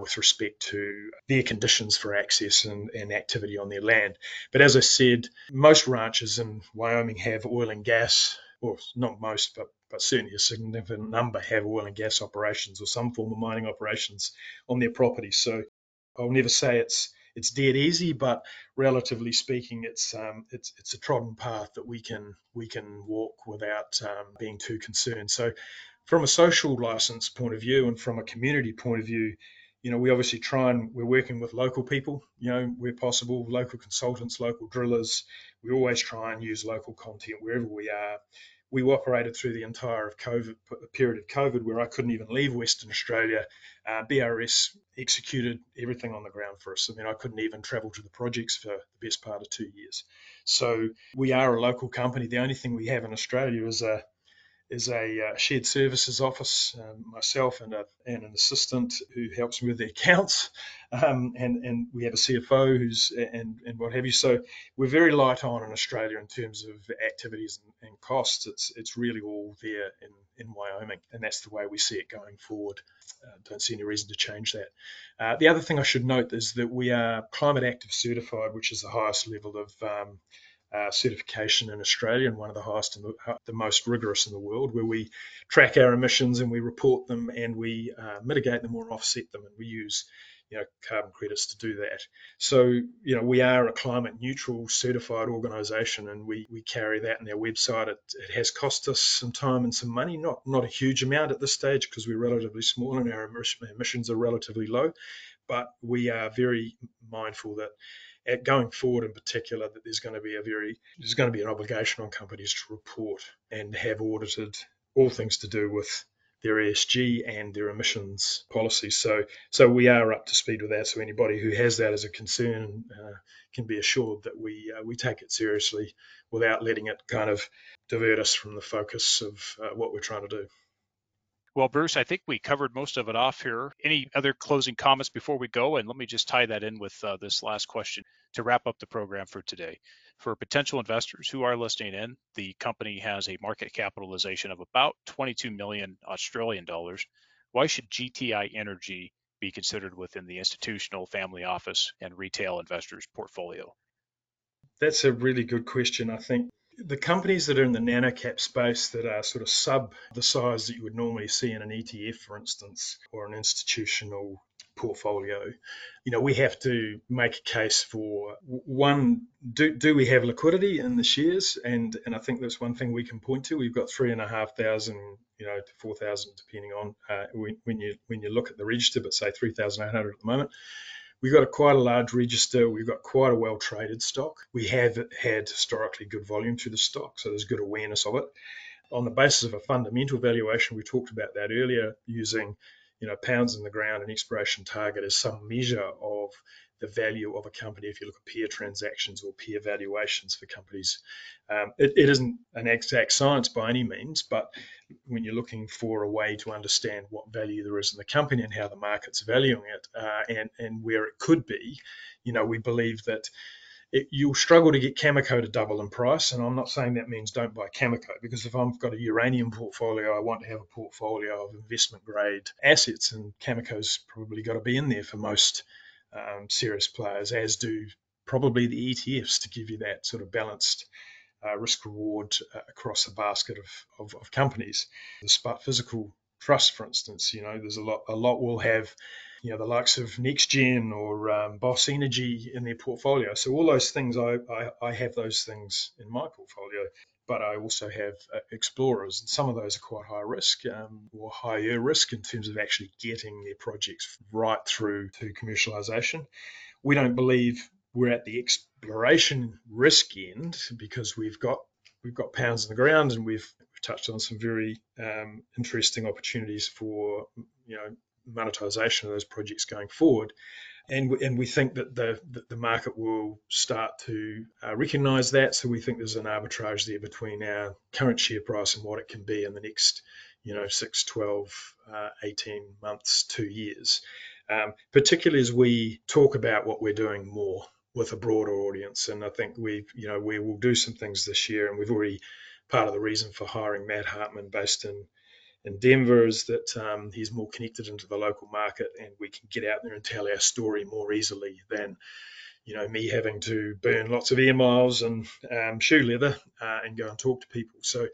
with respect to their conditions for access and activity on their land. But as I said, most ranchers in Wyoming have oil and gas, or not most, but certainly a significant number have oil and gas operations or some form of mining operations on their property. So I'll never say it's dead easy, but relatively speaking, it's a trodden path that we can walk without being too concerned. So, from a social license point of view and from a community point of view, you know, we obviously we're working with local people, you know, where possible, local consultants, local drillers. We always try and use local content wherever we are. We operated through the entire period of COVID, where I couldn't even leave Western Australia. BRS executed everything on the ground for us. I mean, I couldn't even travel to the projects for the best part of 2 years. So we are a local company. The only thing we have in Australia is a shared services office, myself and an assistant who helps me with the accounts, and we have a CFO and what have you. So we're very light on in Australia in terms of activities and costs. It's really all there in Wyoming, and that's the way we see it going forward. Don't see any reason to change that. The other thing I should note is that we are Climate Active certified, which is the highest level of certification in Australia, and one of the highest and the most rigorous in the world, where we track our emissions and we report them and we mitigate them or offset them, and we use, you know, carbon credits to do that. So, you know, we are a climate neutral certified organisation, and we carry that on our website. It has cost us some time and some money, not a huge amount at this stage because we're relatively small and our emissions are relatively low, but we are very mindful that going forward, in particular, that there's going to be an obligation on companies to report and have audited all things to do with their ESG and their emissions policy. So we are up to speed with that. So anybody who has that as a concern can be assured that we take it seriously without letting it kind of divert us from the focus of what we're trying to do. Well, Bruce, I think we covered most of it off here. Any other closing comments before we go? And let me just tie that in with this last question to wrap up the program for today. For potential investors who are listening in, the company has a market capitalization of about 22 million Australian dollars. Why should GTI Energy be considered within the institutional, family office, and retail investors' portfolio? That's a really good question, I think. The companies that are in the nanocap space that are sort of sub the size that you would normally see in an ETF, for instance, or an institutional portfolio, you know, we have to make a case for, one, do we have liquidity in the shares? And I think that's one thing we can point to. We've got 3,500 to 4,000, depending on when you look at the register, but say 3,800 at the moment. We've got quite a large register. We've got quite a well-traded stock. We have had historically good volume through the stock, so there's good awareness of it. On the basis of a fundamental valuation, we talked about that earlier, using pounds in the ground and exploration target as some measure of the value of a company. If you look at peer transactions or peer valuations for companies, it isn't an exact science by any means, but when you're looking for a way to understand what value there is in the company and how the market's valuing it, and where it could be, we believe that you'll struggle to get Cameco to double in price. And I'm not saying that means don't buy Cameco, because if I've got a uranium portfolio, I want to have a portfolio of investment grade assets, and Cameco's probably got to be in there for most serious players, as do probably the ETFs, to give you that sort of balanced risk reward across a basket of companies. The Spark Physical Trust, for instance, there's a lot will have the likes of NextGen or Boss Energy in their portfolio. So all those things, I have those things in my portfolio, but I also have explorers, and some of those are quite high risk, or higher risk in terms of actually getting their projects right through to commercialization. We don't believe we're at the exploration risk end, because we've got pounds in the ground, and we've touched on some very interesting opportunities for monetization of those projects going forward, and we think that the market will start to recognize that. So we think there's an arbitrage there between our current share price and what it can be in the next 6, 12, 18 months, 2 years, particularly as we talk about what we're doing more with a broader audience. And I think we will do some things this year, and we've already, part of the reason for hiring Matt Hartman based in Denver is that he's more connected into the local market, and we can get out there and tell our story more easily than, me having to burn lots of air miles and shoe leather and go and talk to people. So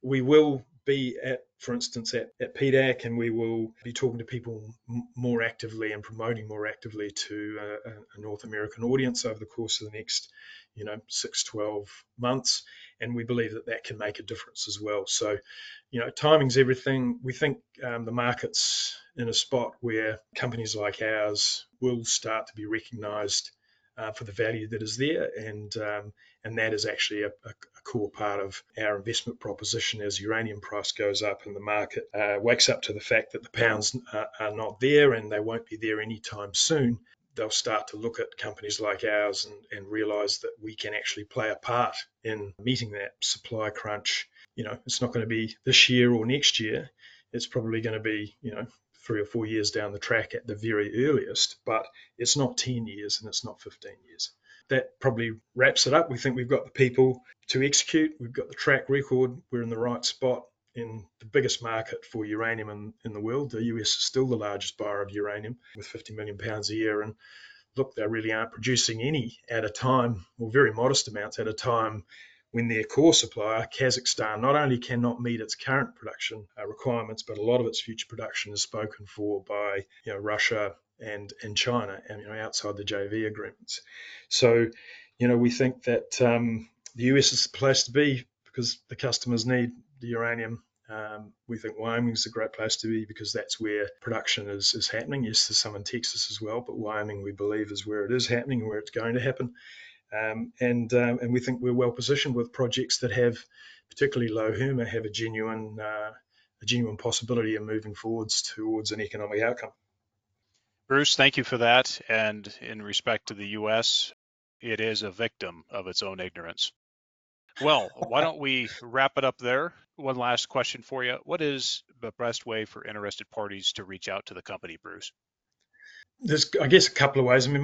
we will be at PDAC, and we will be talking to people more actively and promoting more actively to a North American audience over the course of the next, 6, 12 months. And we believe that can make a difference as well. So, timing's everything. We think the market's in a spot where companies like ours will start to be recognized for the value that is there, and that is actually a core part of our investment proposition. As uranium price goes up and the market wakes up to the fact that the pounds are not there, and they won't be there anytime soon, they'll start to look at companies like ours and realize that we can actually play a part in meeting that supply crunch. It's not going to be this year or next year. It's probably going to be 3 or 4 years down the track at the very earliest, but it's not 10 years and it's not 15 years. That probably wraps it up. We think we've got the people to execute. We've got the track record. We're in the right spot in the biggest market for uranium in the world. The US is still the largest buyer of uranium with 50 million pounds a year. And look, they really aren't producing any at a time, or very modest amounts at a time, when their core supplier, Kazakhstan, not only cannot meet its current production requirements, but a lot of its future production is spoken for by Russia and China, and outside the JV agreements. So, we think that the US is the place to be because the customers need the uranium. We think Wyoming's a great place to be because that's where production is happening. Yes, there's some in Texas as well, but Wyoming, we believe, is where it is happening and where it's going to happen. And we think we're well positioned with projects that have, particularly Lo Herma, have a genuine possibility of moving forwards towards an economic outcome. Bruce, thank you for that. And in respect to the U.S., it is a victim of its own ignorance. Well, why don't we wrap it up there? One last question for you. What is the best way for interested parties to reach out to the company, Bruce? There's, I guess, a couple of ways. I mean,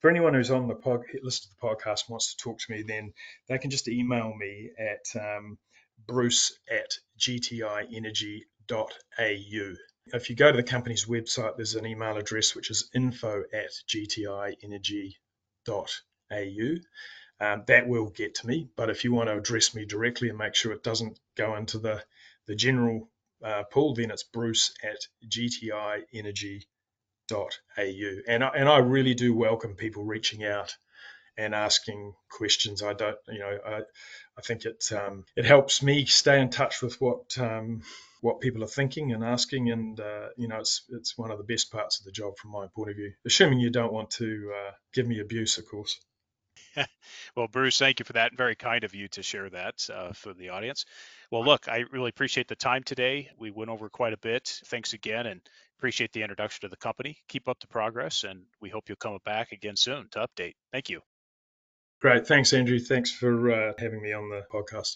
for anyone who's on the list of the podcast and wants to talk to me, then they can just email me at bruce@gtienergy.au. If you go to the company's website, there's an email address, which is info@gtienergy.au. That will get to me. But if you want to address me directly and make sure it doesn't go into the general pool, then it's bruce@gtienergy.au. And I really do welcome people reaching out and asking questions. I think it helps me stay in touch with what what people are thinking and asking, and you know, it's one of the best parts of the job from my point of view, assuming you don't want to give me abuse, of course. Well, Bruce, thank you for that. Very kind of you to share that for the audience. Well, look, I really appreciate the time today. We went over quite a bit. Thanks again, and appreciate the introduction to the company. Keep up the progress, and we hope you'll come back again soon to update. Thank you. Great. Thanks, Andrew. Thanks for having me on the podcast.